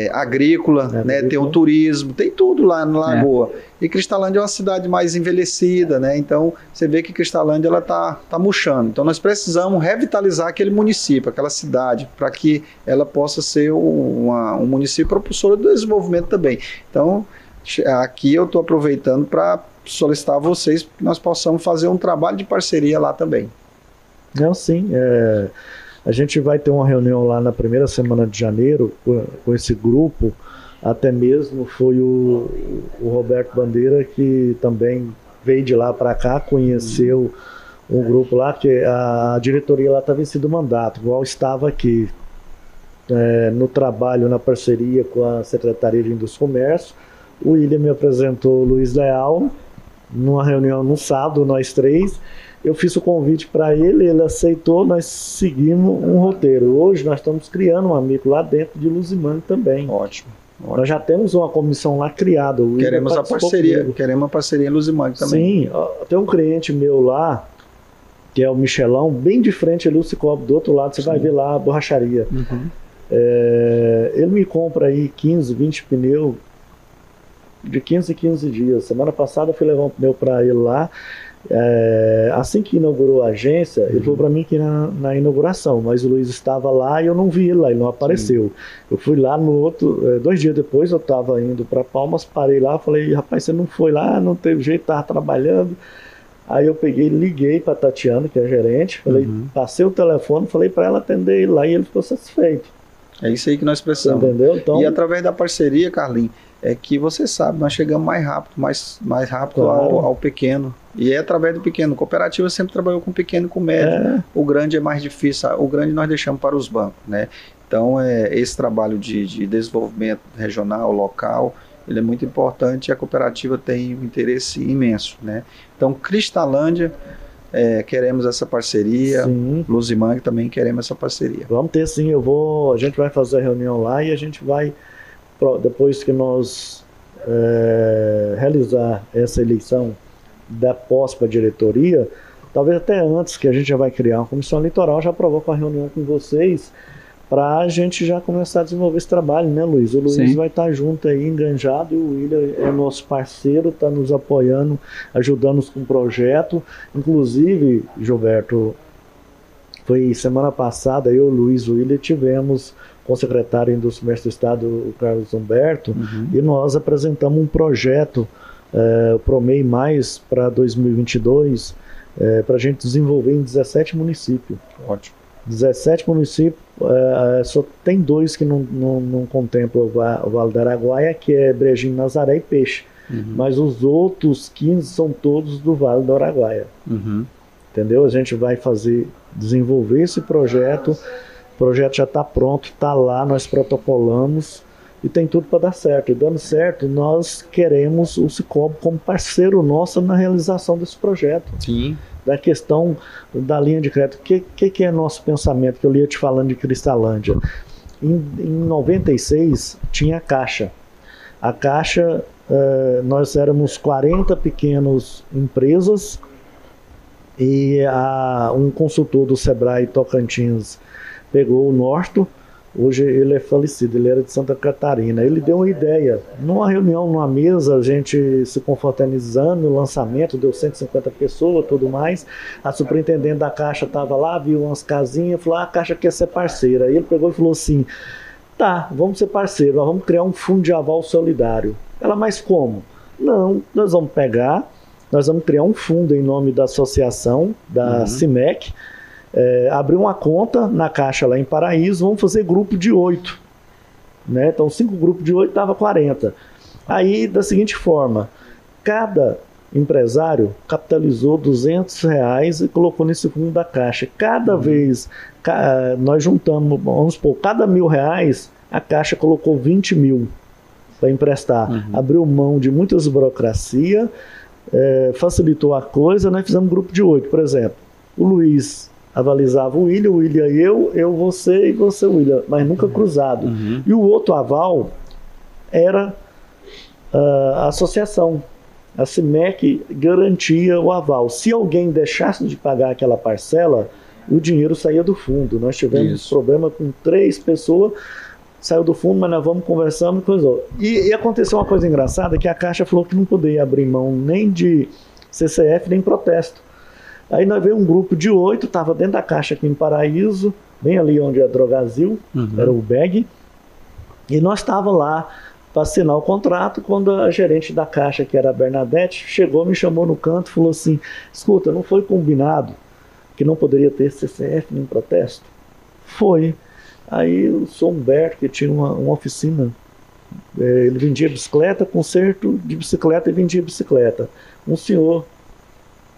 é, agrícola, é, né? Agrícola. Tem o turismo, tem tudo lá na Lagoa. É. E Cristalândia é uma cidade mais envelhecida, né? Então você vê que Cristalândia ela tá, tá murchando. Então nós precisamos revitalizar aquele município, aquela cidade, para que ela possa ser uma, um município propulsor do desenvolvimento também. Então aqui eu estou aproveitando para solicitar a vocês que nós possamos fazer um trabalho de parceria lá também. Não, sim. É, a gente vai ter uma reunião lá na primeira semana de janeiro com, com esse grupo. Até mesmo foi o, o Roberto Bandeira que também veio de lá para cá, conheceu um grupo lá, que a diretoria lá está vencida o mandato, igual estava aqui é, no trabalho, na parceria com a Secretaria de Indústria e Comércio. O William me apresentou o Luiz Leal numa reunião no sábado, nós três. Eu fiz o convite para ele, ele aceitou, nós seguimos um roteiro. Hoje nós estamos criando um amigo lá dentro de Luzimangues também. Ótimo, ótimo. Nós já temos uma comissão lá criada. O queremos a parceria, comigo. queremos a parceria em Luzimangues também. Sim, tem um cliente meu lá, que é o Michelão, bem de frente ali o Sicoob, do outro lado você Sim. vai ver lá a borracharia. Uhum. É, ele me compra aí quinze, vinte pneus de quinze em quinze dias. Semana passada eu fui levar um pneu para ele lá. É, assim que inaugurou a agência, uhum. ele falou para mim que na, na inauguração, mas o Luiz estava lá e eu não vi ele lá, ele não apareceu. Sim. Eu fui lá no outro, dois dias depois eu estava indo para Palmas, parei lá, falei, rapaz, você não foi lá, não teve jeito, estava trabalhando. Aí eu peguei, liguei para a Tatiana, que é gerente, falei, uhum. passei o telefone, falei para ela atender ele lá e ele ficou satisfeito. É isso aí que nós precisamos. Entendeu? Então, e através da parceria, Carlinhos, é que você sabe, nós chegamos mais rápido, mais, mais rápido claro. ao, ao pequeno. E é através do pequeno. Cooperativa sempre trabalhou com pequeno e com médio. É. O grande é mais difícil. O grande nós deixamos para os bancos, né? Então, é, esse trabalho de, de desenvolvimento regional, local, ele é muito importante e a cooperativa tem um interesse imenso, né? Então, Cristalândia... É, queremos essa parceria, sim. Luzimangues também queremos essa parceria. Vamos ter sim, eu vou, a gente vai fazer a reunião lá e a gente vai, depois que nós é, realizar essa eleição da pós para a diretoria, talvez até antes, que a gente já vai criar uma comissão eleitoral, já provoca uma reunião com vocês, para a gente já começar a desenvolver esse trabalho, né Luiz? O Luiz sim. vai estar junto aí, enganjado, e o William é nosso parceiro, está nos apoiando, ajudando-nos com o projeto. Inclusive, Gilberto, foi semana passada, eu, Luiz e o William tivemos com o secretário do Indústria e Comércio do Estado, o Carlos Humberto, uhum. e nós apresentamos um projeto, é, o Promei Mais, para dois mil e vinte e dois, é, para a gente desenvolver em dezessete municípios. Ótimo. dezessete municípios, é, só tem dois que não, não, não contemplam o Vale do Araguaia, que é Brejinho, Nazaré e Peixe. Uhum. Mas os outros quinze são todos do Vale do Araguaia. Uhum. Entendeu? A gente vai fazer, desenvolver esse projeto. O projeto já está pronto, está lá, nós protocolamos e tem tudo para dar certo. E dando certo, nós queremos o Sicoob como parceiro nosso na realização desse projeto. Sim. Da questão da linha de crédito. O que, que, que é nosso pensamento? Que eu ia te falando de Cristalândia. Em, em noventa e seis, tinha a Caixa. A Caixa, eh, nós éramos quarenta pequenas empresas e a, um consultor do Sebrae Tocantins pegou o Norto, Hoje ele é falecido, ele era de Santa Catarina. Ele deu uma ideia. Numa reunião, numa mesa, a gente se confraternizando, o lançamento deu cento e cinquenta pessoas, tudo mais. A superintendente da Caixa estava lá, viu umas casinhas, falou, ah, a Caixa quer ser parceira. Aí ele pegou e falou assim, tá, vamos ser parceiro, nós vamos criar um fundo de aval solidário. Ela, mas como? Não, nós vamos pegar, nós vamos criar um fundo em nome da associação, da uhum. C I M E C, É, abrir uma conta na Caixa lá em Paraíso, vamos fazer grupo de oito. Né? Então, cinco grupos de oito dava quarenta. Aí, da seguinte forma, cada empresário capitalizou duzentos reais e colocou nesse fundo da Caixa. Cada uhum. vez, ca, nós juntamos, vamos supor, cada mil reais, a Caixa colocou vinte mil para emprestar. Uhum. Abriu mão de muitas burocracias, é, facilitou a coisa, nós fizemos um grupo de oito, por exemplo. O Luiz avalizava o William, o William eu, eu você e você William, mas nunca cruzado. Uhum. E o outro aval era uh, a associação. A C I M E C garantia o aval. Se alguém deixasse de pagar aquela parcela, o dinheiro saía do fundo. Nós tivemos Isso. problema com três pessoas, saiu do fundo, mas nós vamos conversando. E, e aconteceu uma coisa engraçada, que a Caixa falou que não poderia abrir mão nem de C C F, nem protesto. Aí nós veio um grupo de oito, estava dentro da Caixa aqui em Paraíso, bem ali onde é Drogazil, uhum. era o B E G, e nós estávamos lá para assinar o contrato, quando a gerente da Caixa, que era a Bernadette, chegou, me chamou no canto e falou assim, escuta, não foi combinado que não poderia ter C C F nem protesto? Foi. Aí o senhor Humberto, que tinha uma, uma oficina, ele vendia bicicleta, conserto de bicicleta e vendia bicicleta. Um senhor...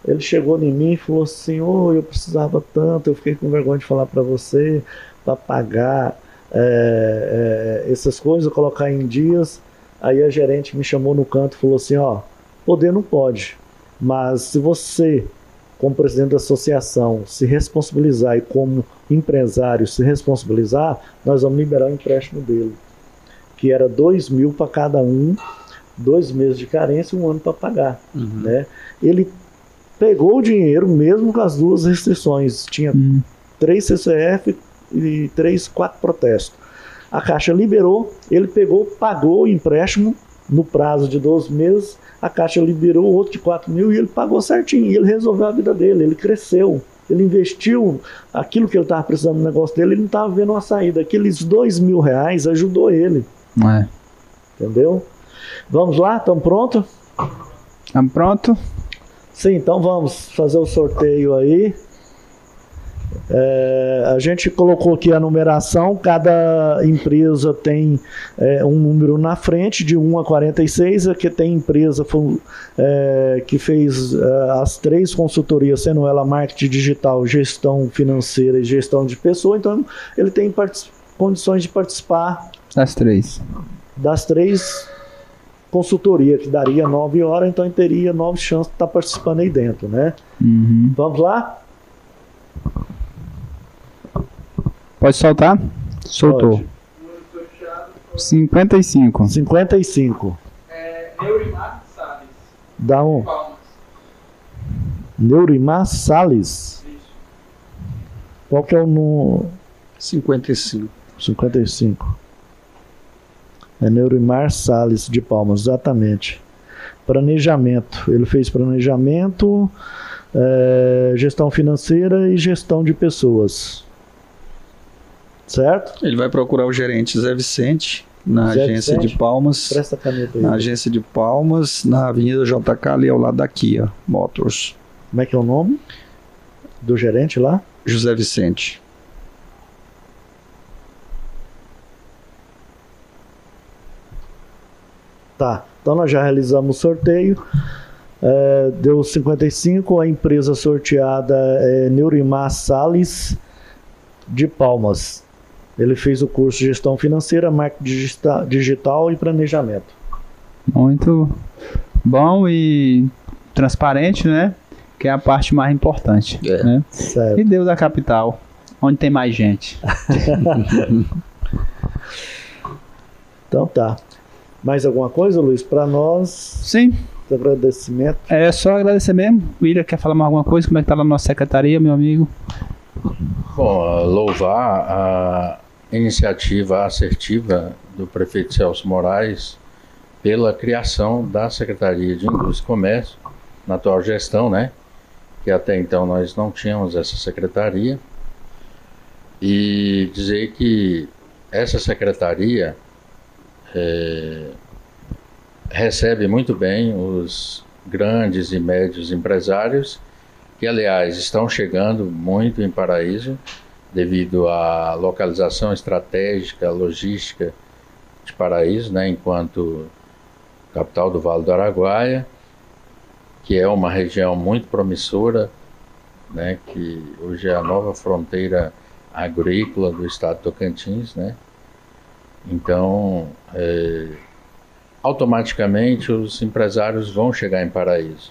Ele chegou em mim e falou assim, oh, eu precisava tanto, eu fiquei com vergonha de falar para você, para pagar é, é, essas coisas, colocar em dias. Aí a gerente me chamou no canto e falou assim, ó, poder não pode, mas se você, como presidente da associação, se responsabilizar e como empresário se responsabilizar, nós vamos liberar o empréstimo dele, que era dois mil para cada um, dois meses de carência e um ano para pagar. Uhum. Né? Ele pegou o dinheiro, mesmo com as duas restrições. Tinha hum. três C C F e três, quatro protestos. A Caixa liberou, ele pegou, pagou o empréstimo no prazo de doze meses. A Caixa liberou outro de quatro mil e ele pagou certinho. E ele resolveu a vida dele, ele cresceu. Ele investiu aquilo que ele estava precisando no negócio dele, ele não estava vendo uma saída. Aqueles dois mil reais ajudou ele. É. Entendeu? Vamos lá? Estamos prontos? Estamos prontos. Sim, então vamos fazer o sorteio aí. É, a gente colocou aqui a numeração, cada empresa tem é, um número na frente, de um a quarenta e seis, aqui tem empresa é, que fez é, as três consultorias, sendo ela marketing digital, gestão financeira e gestão de pessoa, então ele tem condições de participar das três. Das três consultoria, que daria nove horas, então ele teria nove chances de estar participando aí dentro, né? Uhum. Vamos lá? Pode soltar? Soltou. cinquenta e cinco. cinquenta e cinco. É, Neurimar Salles. Dá um. Palmas. Neurimar Salles? Isso. Qual que é o número? cinquenta e cinco. cinquenta e cinco. É Neurimar Salles, de Palmas, exatamente. Planejamento. Ele fez planejamento, é, gestão financeira e gestão de pessoas. Certo? Ele vai procurar o gerente Zé Vicente, na Zé agência Vicente? de Palmas. Presta a caneta aí. Na agência de Palmas, na Avenida J K, ali ao lado da Kia Motors. Como é que é o nome do gerente lá? José Vicente. Tá, então nós já realizamos o sorteio, é, deu cinquenta e cinco, a empresa sorteada é Neurimar Salles, de Palmas. Ele fez o curso de gestão financeira, marketing digital e planejamento. Muito bom e transparente, né? Que é a parte mais importante. É. Né? E deu da capital, onde tem mais gente. Então tá. Mais alguma coisa, Luiz, para nós? Sim. De agradecimento. É só agradecer mesmo. William, quer falar mais alguma coisa? Como é que está lá na nossa secretaria, meu amigo? Bom, louvar a, iniciativa assertiva do prefeito Celso Moraes pela criação da Secretaria de Indústria e Comércio, na atual gestão, né? Que até então nós não tínhamos essa secretaria. E dizer que essa secretaria é, recebe muito bem os grandes e médios empresários, que aliás estão chegando muito em Paraíso, devido à localização estratégica, logística de Paraíso, né, enquanto capital do Vale do Araguaia, que é uma região muito promissora, né, que hoje é a nova fronteira agrícola do estado de Tocantins, né? Então, é, automaticamente os empresários vão chegar em Paraíso.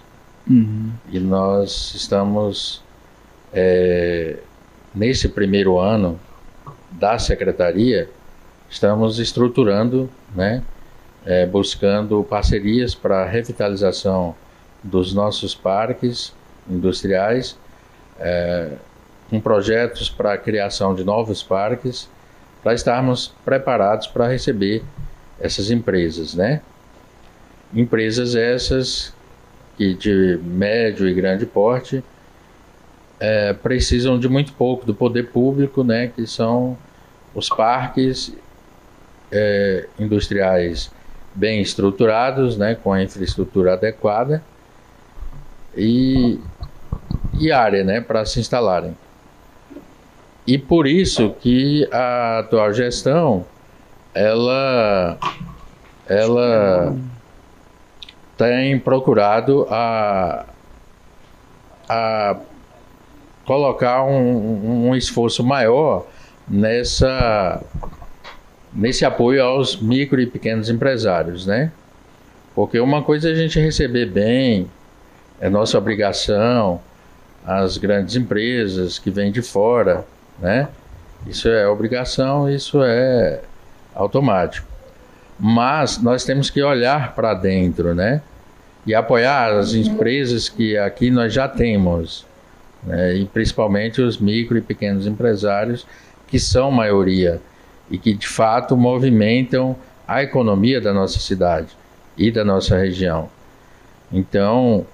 Uhum. E nós estamos, é, nesse primeiro ano da secretaria, estamos estruturando, né, é, buscando parcerias para a revitalização dos nossos parques industriais, é, com projetos para a criação de novos parques, para estarmos preparados para receber essas empresas, né? Empresas essas que de médio e grande porte é, precisam de muito pouco do poder público, né? Que são os parques é, industriais bem estruturados, né? Com a infraestrutura adequada e, e área, né? Para se instalarem. E por isso que a atual gestão, ela, ela tem procurado a, a colocar um, um esforço maior nessa, nesse apoio aos micro e pequenos empresários, né? Porque uma coisa é a gente receber bem, é nossa obrigação, as grandes empresas que vêm de fora, né? Isso é obrigação, isso é automático. Mas nós temos que olhar para dentro, né? E apoiar as empresas que aqui nós já temos, né? E principalmente os micro e pequenos empresários, que são maioria e que de fato movimentam a economia da nossa cidade e da nossa região. Então,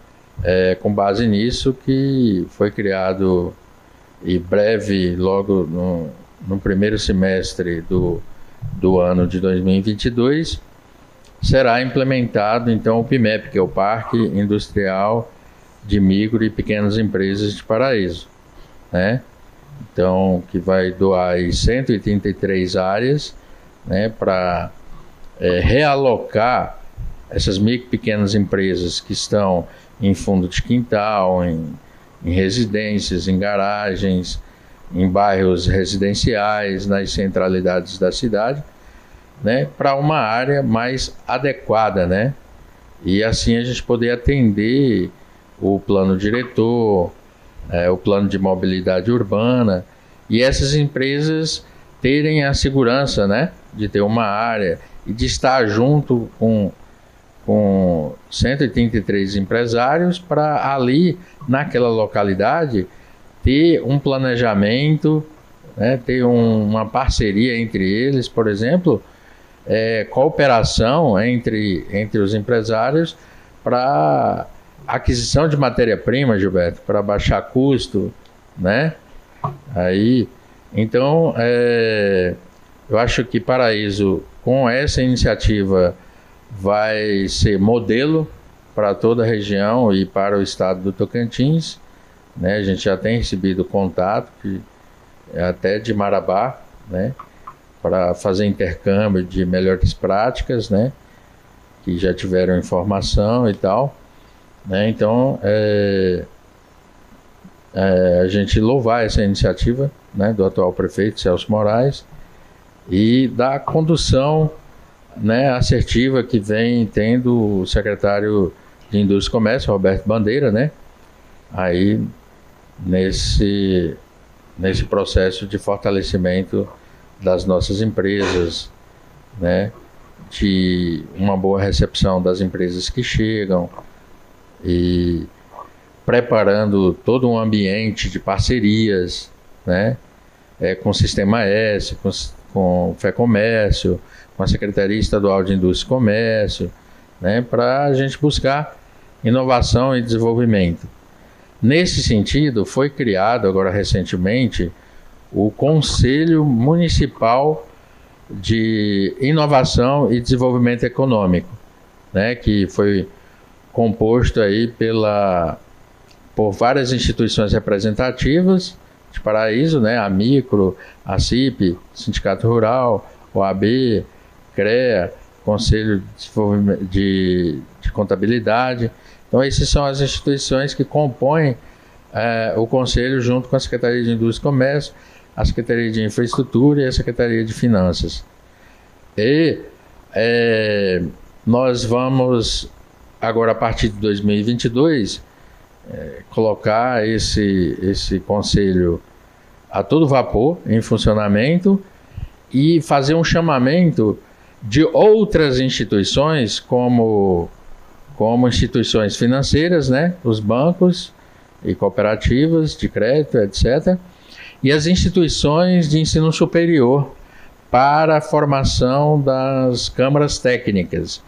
é com base nisso que foi criado, e breve, logo no, no primeiro semestre do, do ano de dois mil e vinte e dois, será implementado então o P I M E P, que é o Parque Industrial de Micro e Pequenas Empresas de Paraíso, né? Então, que vai doar aí cento e trinta e três áreas, né, para é, realocar essas micro e pequenas empresas que estão em fundo de quintal, em em residências, em garagens, em bairros residenciais, nas centralidades da cidade, né, para uma área mais adequada, né? E assim a gente poder atender o plano diretor, é, o plano de mobilidade urbana, e essas empresas terem a segurança, né, de ter uma área e de estar junto com com cento e trinta e três empresários para ali, naquela localidade, ter um planejamento, né, ter um, uma parceria entre eles, por exemplo, é, cooperação entre, entre os empresários para aquisição de matéria-prima, Gilberto, para baixar custo, né? Aí, então, é, eu acho que Paraíso, com essa iniciativa, vai ser modelo para toda a região e para o estado do Tocantins, né? A gente já tem recebido contato que, até de Marabá, né, para fazer intercâmbio de melhores práticas, né, que já tiveram informação e tal, né? Então, é, é, a gente louvar essa iniciativa, né, do atual prefeito Celso Moraes e da condução, né, assertiva que vem tendo o secretário de Indústria e Comércio, Roberto Bandeira, né, aí nesse, nesse processo de fortalecimento das nossas empresas, né, de uma boa recepção das empresas que chegam e preparando todo um ambiente de parcerias, né, é, com o Sistema S, com, com o FEComércio, com a Secretaria Estadual de Indústria e Comércio, né, para a gente buscar inovação e desenvolvimento. Nesse sentido, foi criado agora recentemente o Conselho Municipal de Inovação e Desenvolvimento Econômico, né, que foi composto aí pela, por várias instituições representativas de Paraíso, né, a AMICRO, a C I P, Sindicato Rural, O A B, CREA, Conselho de, de, de Contabilidade. Então, essas são as instituições que compõem eh, o Conselho junto com a Secretaria de Indústria e Comércio, a Secretaria de Infraestrutura e a Secretaria de Finanças. E eh, nós vamos, agora a partir de dois mil e vinte e dois, eh, colocar esse, esse Conselho a todo vapor, em funcionamento, e fazer um chamamento de outras instituições, como... como instituições financeiras, né, os bancos e cooperativas de crédito, etcétera, e as instituições de ensino superior para a formação das câmaras técnicas.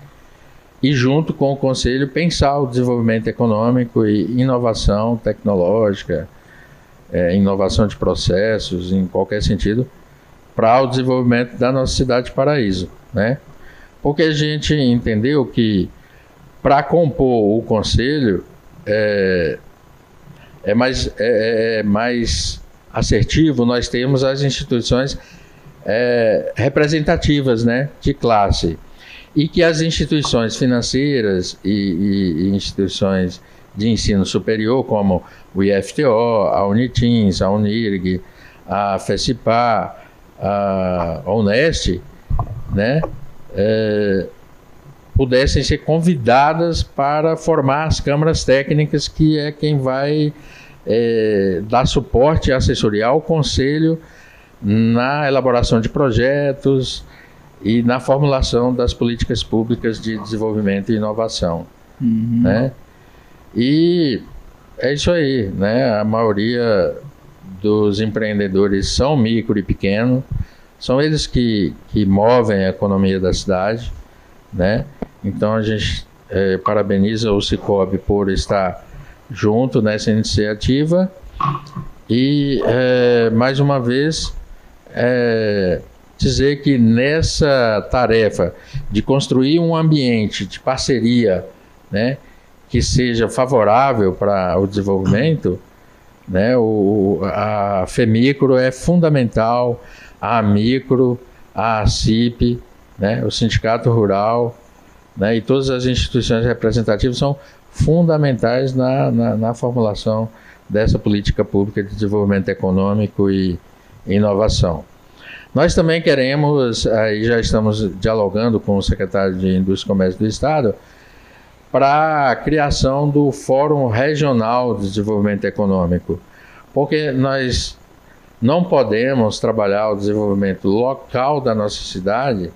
E junto com o Conselho, pensar o desenvolvimento econômico e inovação tecnológica, é, inovação de processos, em qualquer sentido, para o desenvolvimento da nossa cidade de Paraíso, né? Porque a gente entendeu que para compor o conselho é, é, mais, é, é mais assertivo nós temos as instituições é, representativas, né, de classe, e que as instituições financeiras e, e, e instituições de ensino superior, como o I F T O, a Unitins, a Unirg, a FESIPA, a Unest, né, é, pudessem ser convidadas para formar as câmaras técnicas, que é quem vai é, dar suporte e assessoria ao Conselho na elaboração de projetos e na formulação das políticas públicas de desenvolvimento e inovação. Uhum. Né? E é isso aí, né? A maioria dos empreendedores são micro e pequeno, são eles que, que movem a economia da cidade, né? Então a gente eh, parabeniza o Sicoob por estar junto nessa iniciativa e eh, mais uma vez eh, dizer que nessa tarefa de construir um ambiente de parceria, né, que seja favorável para o desenvolvimento, né, o, a FEMICRO é fundamental, a AMICRO, a C I P, né, o Sindicato Rural, né, e todas as instituições representativas são fundamentais na, na, na formulação dessa política pública de desenvolvimento econômico e inovação. Nós também queremos, aí já estamos dialogando com o secretário de Indústria e Comércio do Estado, para a criação do Fórum Regional de Desenvolvimento Econômico, porque nós não podemos trabalhar o desenvolvimento local da nossa cidade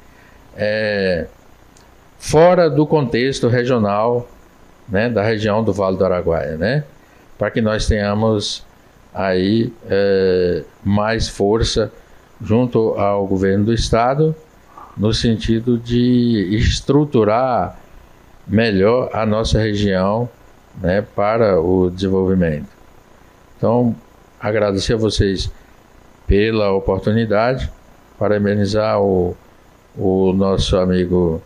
É, fora do contexto regional, né, da região do Vale do Araguaia, né, para que nós tenhamos aí é, mais força junto ao governo do estado no sentido de estruturar melhor a nossa região, né, para o desenvolvimento. Então, agradecer a vocês pela oportunidade, parabenizar o o nosso amigo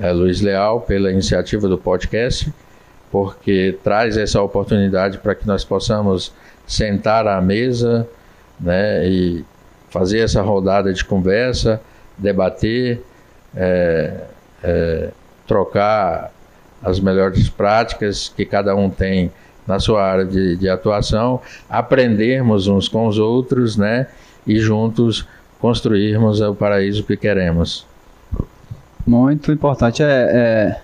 é, Luiz Leal pela iniciativa do podcast, porque traz essa oportunidade para que nós possamos sentar à mesa, né, e fazer essa rodada de conversa, debater, é, é, trocar as melhores práticas que cada um tem na sua área de, de atuação, aprendermos uns com os outros, né, e juntos construirmos o paraíso que queremos. Muito importante. É,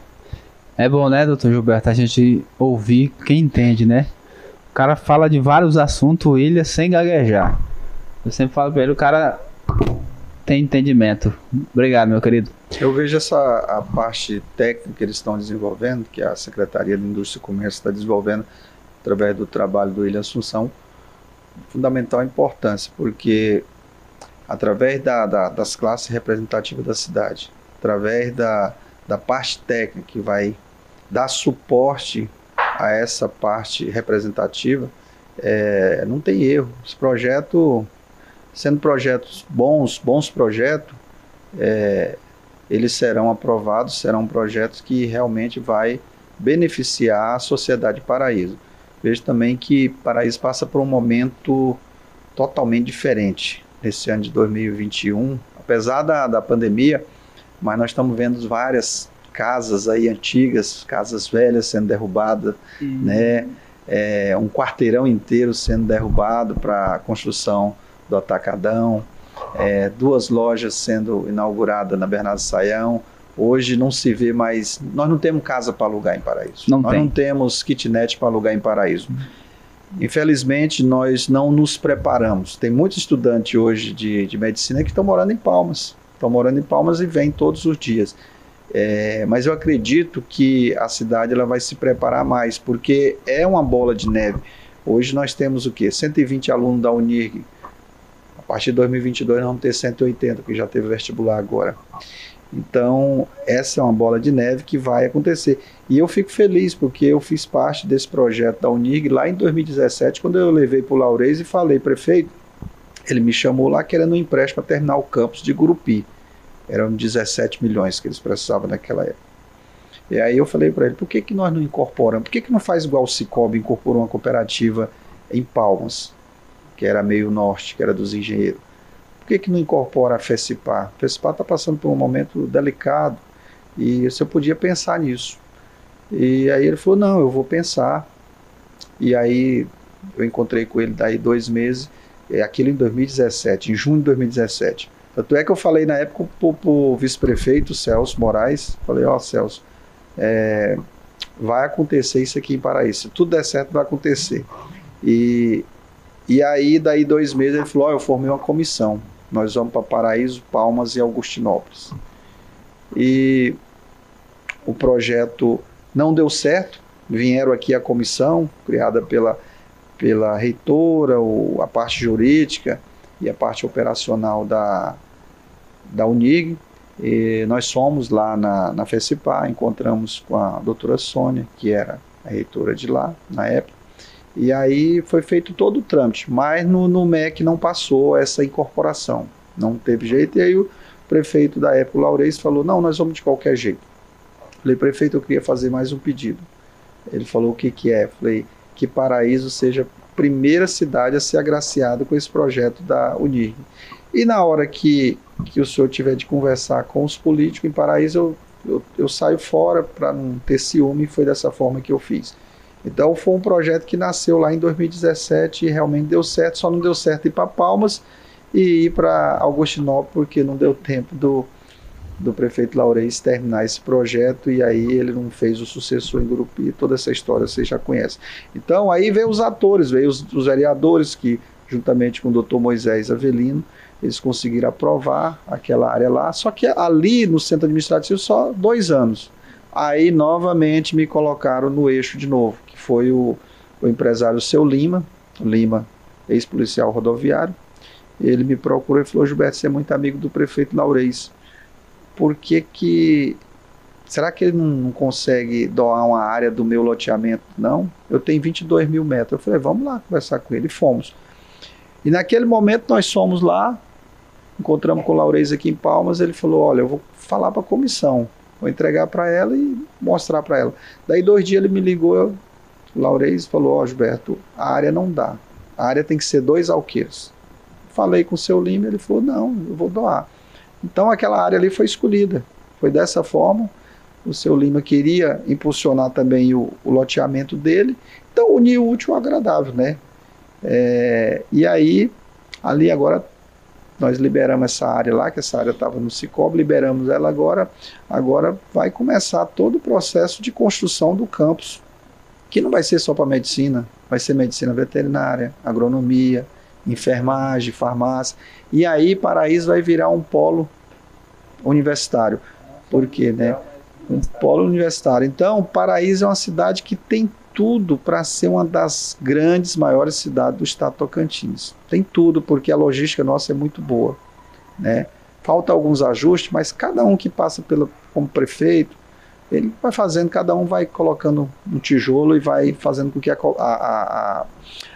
é, é bom, né, doutor Gilberto, a gente ouvir quem entende, né? O cara fala de vários assuntos, ilha, sem gaguejar. Eu sempre falo pra ele, o cara tem entendimento. Obrigado, meu querido. Eu vejo essa a parte técnica que eles estão desenvolvendo, que a Secretaria de Indústria e Comércio está desenvolvendo através do trabalho do William Assunção, fundamental importância, porque através da, da, das classes representativas da cidade, através da, da parte técnica que vai dar suporte a essa parte representativa, é, não tem erro. Esse projeto, sendo projetos bons, bons projetos, é, eles serão aprovados, serão projetos que realmente vai beneficiar a sociedade Paraíso. Vejo também que Paraíso passa por um momento totalmente diferente nesse ano de dois mil e vinte e um, apesar da, da pandemia, mas nós estamos vendo várias casas aí antigas, casas velhas sendo derrubadas, uhum. né? É, um quarteirão inteiro sendo derrubado para a construção do Atacadão, é, duas lojas sendo inauguradas na Bernardo Saião. Hoje não se vê mais, nós não temos casa para alugar em Paraíso, não nós tem. não temos kitnet para alugar em Paraíso. Infelizmente, nós não nos preparamos. Tem muitos estudantes hoje de, de medicina que estão morando em Palmas, estão morando em Palmas e vêm todos os dias. É, mas eu acredito que a cidade ela vai se preparar mais, porque é uma bola de neve. Hoje nós temos o quê? cento e vinte alunos da Unirg. A partir de dois mil e vinte e dois nós vamos ter cento e oitenta, que já teve vestibular agora. Então, essa é uma bola de neve que vai acontecer. E eu fico feliz, porque eu fiz parte desse projeto da Unirg lá em dois mil e dezessete, quando eu levei para o Laureis e falei, prefeito, ele me chamou lá querendo um empréstimo para terminar o campus de Gurupi. Eram dezessete milhões que eles precisavam naquela época. E aí eu falei para ele, por que que nós não incorporamos? Por que que não faz igual o Sicoob, incorporou uma cooperativa em Palmas, que era meio norte, que era dos engenheiros? Por que que não incorpora a FESIPA? A FESIPA está passando por um momento delicado e você podia pensar nisso. E aí ele falou, não, eu vou pensar. E aí eu encontrei com ele daí dois meses, é, aquilo em dois mil e dezessete, em junho de dois mil e dezessete. Tanto é que eu falei na época para o vice-prefeito Celso Moraes, falei, ó, oh, Celso, é, vai acontecer isso aqui em Paraíso, se tudo der certo vai acontecer. E, e aí daí dois meses ele falou, ó, oh, eu formei uma comissão. Nós vamos para Paraíso, Palmas e Augustinópolis. E o projeto não deu certo, vieram aqui a comissão, criada pela, pela reitora, o, a parte jurídica e a parte operacional da, da Unirg. E nós fomos lá na, na FESIPA, encontramos com a doutora Sônia, que era a reitora de lá na época. E aí foi feito todo o trâmite, mas no, no M E C não passou essa incorporação, não teve jeito. E aí o prefeito da época, o Laureis, falou, não, nós vamos de qualquer jeito. Falei, prefeito, eu queria fazer mais um pedido. Ele falou, o que que é? Falei, que Paraíso seja a primeira cidade a ser agraciada com esse projeto da Unirg. E na hora que, que o senhor tiver de conversar com os políticos em Paraíso, eu, eu, eu saio fora para não ter ciúme, e foi dessa forma que eu fiz. Então foi um projeto que nasceu lá em dois mil e dezessete e realmente deu certo, só não deu certo ir para Palmas e ir para Augustinópolis, porque não deu tempo do, do prefeito Laureis terminar esse projeto, e aí ele não fez o sucessor em Gurupi, toda essa história vocês já conhecem. Então aí veio os atores, veio os, os vereadores que, juntamente com o doutor Moisés Avelino, eles conseguiram aprovar aquela área lá, só que ali no centro administrativo só dois anos. Aí novamente me colocaram no eixo de novo, que foi o, o empresário Seu Lima, Lima, ex-policial rodoviário. Ele me procurou e falou, Gilberto, você é muito amigo do prefeito Laureis, por que que, será que ele não, não consegue doar uma área do meu loteamento? Não, eu tenho vinte e dois mil metros. Eu falei, vamos lá conversar com ele, e fomos. E naquele momento nós fomos lá, encontramos com o Laureis aqui em Palmas, ele falou, olha, eu vou falar para a comissão, vou entregar para ela e mostrar para ela. Daí dois dias ele me ligou, eu, o Laureis falou, ó, oh, Gilberto, a área não dá, a área tem que ser dois alqueiros. Falei com o Seu Lima, ele falou, não, eu vou doar. Então aquela área ali foi escolhida, foi dessa forma. O Seu Lima queria impulsionar também o, o loteamento dele, então uniu o útil ao agradável, né? É, e aí, ali agora, nós liberamos essa área lá, que essa área estava no Sicoob, liberamos ela agora, agora vai começar todo o processo de construção do campus, que não vai ser só para medicina, vai ser medicina veterinária, agronomia, enfermagem, farmácia, e aí Paraíso vai virar um polo universitário, porque, né, um polo universitário. Então, Paraíso é uma cidade que tem tudo para ser uma das grandes, maiores cidades do estado Tocantins. Tem tudo, porque a logística nossa é muito boa. né? Falta alguns ajustes, mas cada um que passa pelo, como prefeito, ele vai fazendo, cada um vai colocando um tijolo e vai fazendo com que a, a, a,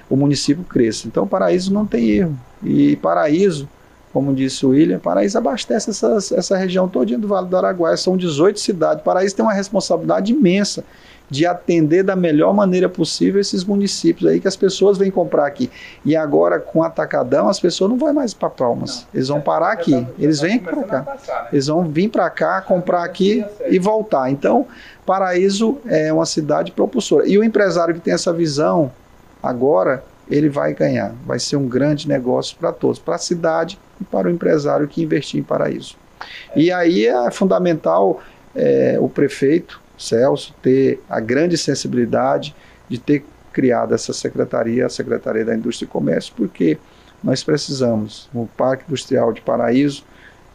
o município cresça. Então, Paraíso não tem erro. E Paraíso, como disse o William, Paraíso abastece essas, essa região todinha do Vale do Araguaia, são dezoito cidades. Paraíso tem uma responsabilidade imensa de atender da melhor maneira possível esses municípios aí que as pessoas vêm comprar aqui. E agora, com o Atacadão, as pessoas não vão mais para Palmas, não, eles vão parar aqui, tá, eles vêm para cá, passar, né? Eles vão vir para cá, comprar aqui e voltar. Então, Paraíso é uma cidade propulsora. E o empresário que tem essa visão agora, ele vai ganhar, vai ser um grande negócio para todos, para a cidade e para o empresário que investir em Paraíso. É. E aí é fundamental é, o prefeito Celso ter a grande sensibilidade de ter criado essa secretaria, a Secretaria da Indústria e Comércio, porque nós precisamos. O Parque Industrial de Paraíso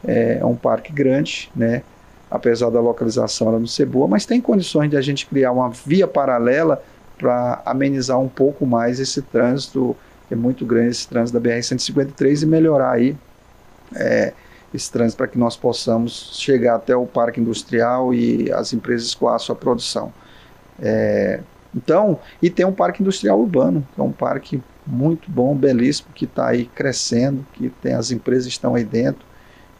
é um parque grande, né? Apesar da localização ela não ser boa, mas tem condições de a gente criar uma via paralela para amenizar um pouco mais esse trânsito, que é muito grande, esse trânsito da B R cento e cinquenta e três, e melhorar aí é, esse trânsito para que nós possamos chegar até o parque industrial e as empresas com a sua produção. É, então, e tem um parque industrial urbano, que é um parque muito bom, belíssimo, que está aí crescendo, que tem, as empresas estão aí dentro,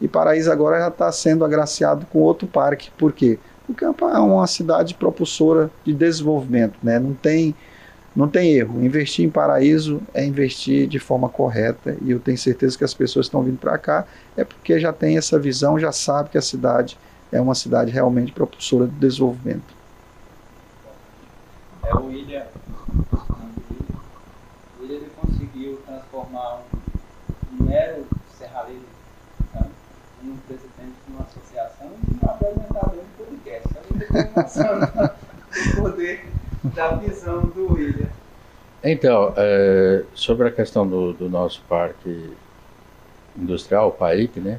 e Paraíso agora já está sendo agraciado com outro parque. Por quê? Porque é uma cidade propulsora de desenvolvimento, né? Não tem, não tem erro. Investir em Paraíso é investir de forma correta, e eu tenho certeza que as pessoas que estão vindo para cá é porque já tem essa visão, já sabe que a cidade é uma cidade realmente propulsora de desenvolvimento. É, o William, ele conseguiu transformar um mero serralheiro num presidente de uma associação e um apresentador de podcast. O poder da visão do William. Então, é, sobre a questão do, do nosso parque industrial, o PAIC, né?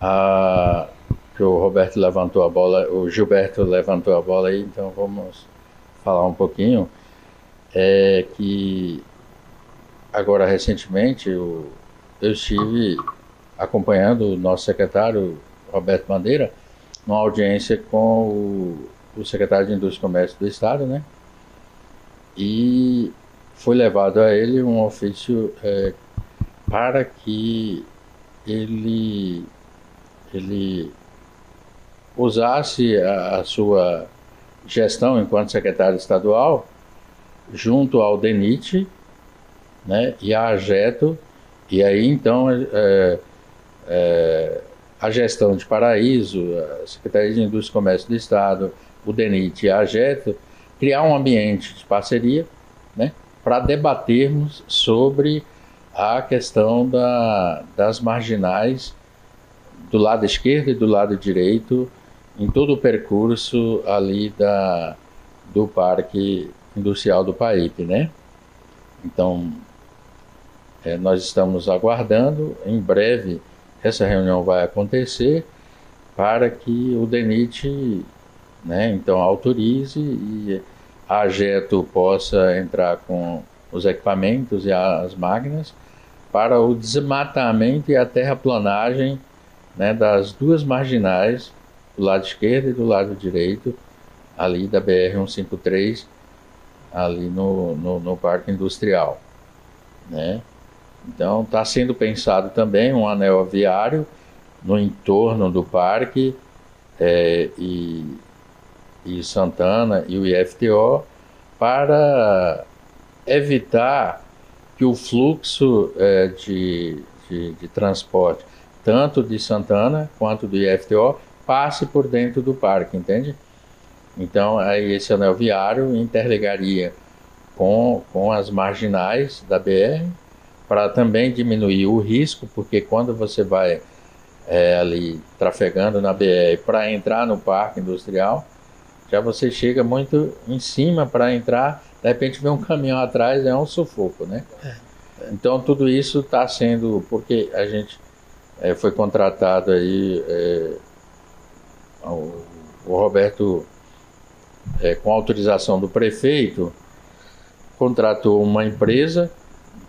A, que o Roberto levantou a bola, o Gilberto levantou a bola aí, então vamos falar um pouquinho. É que agora recentemente eu, eu estive acompanhando o nosso secretário Roberto Bandeira numa audiência com o, o secretário de Indústria e Comércio do Estado, né? E foi levado a ele um ofício é, para que ele, ele usasse a, a sua gestão enquanto secretário estadual junto ao DENIT, né, e à AGETO, e aí então é, é, a gestão de Paraíso, a Secretaria de Indústria e Comércio do Estado, o DENIT e a AGETO, criar um ambiente de parceria, né, para debatermos sobre a questão da, das marginais do lado esquerdo e do lado direito em todo o percurso ali da, do Parque Industrial do PAIP, né? Então, é, nós estamos aguardando, em breve essa reunião vai acontecer para que o DENIT, né, então autorize e a AGETO possa entrar com os equipamentos e as máquinas para o desmatamento e a terraplanagem, né, das duas marginais, do lado esquerdo e do lado direito, ali da B R cento e cinquenta e três, ali no, no, no Parque Industrial, né? Então, está sendo pensado também um anel viário no entorno do parque, é, e, e Santana e o I F T O, para evitar que o fluxo é, de, de, de transporte, tanto de Santana quanto do I F T O, passe por dentro do parque, entende? Então, aí esse anel viário interligaria com, com as marginais da B R, para também diminuir o risco, porque quando você vai é, ali trafegando na B R para entrar no parque industrial, já você chega muito em cima para entrar, de repente vem um caminhão atrás, é um sufoco, né? Então tudo isso está sendo, porque a gente é, foi contratado aí, é, o, o Roberto, é, com autorização do prefeito, contratou uma empresa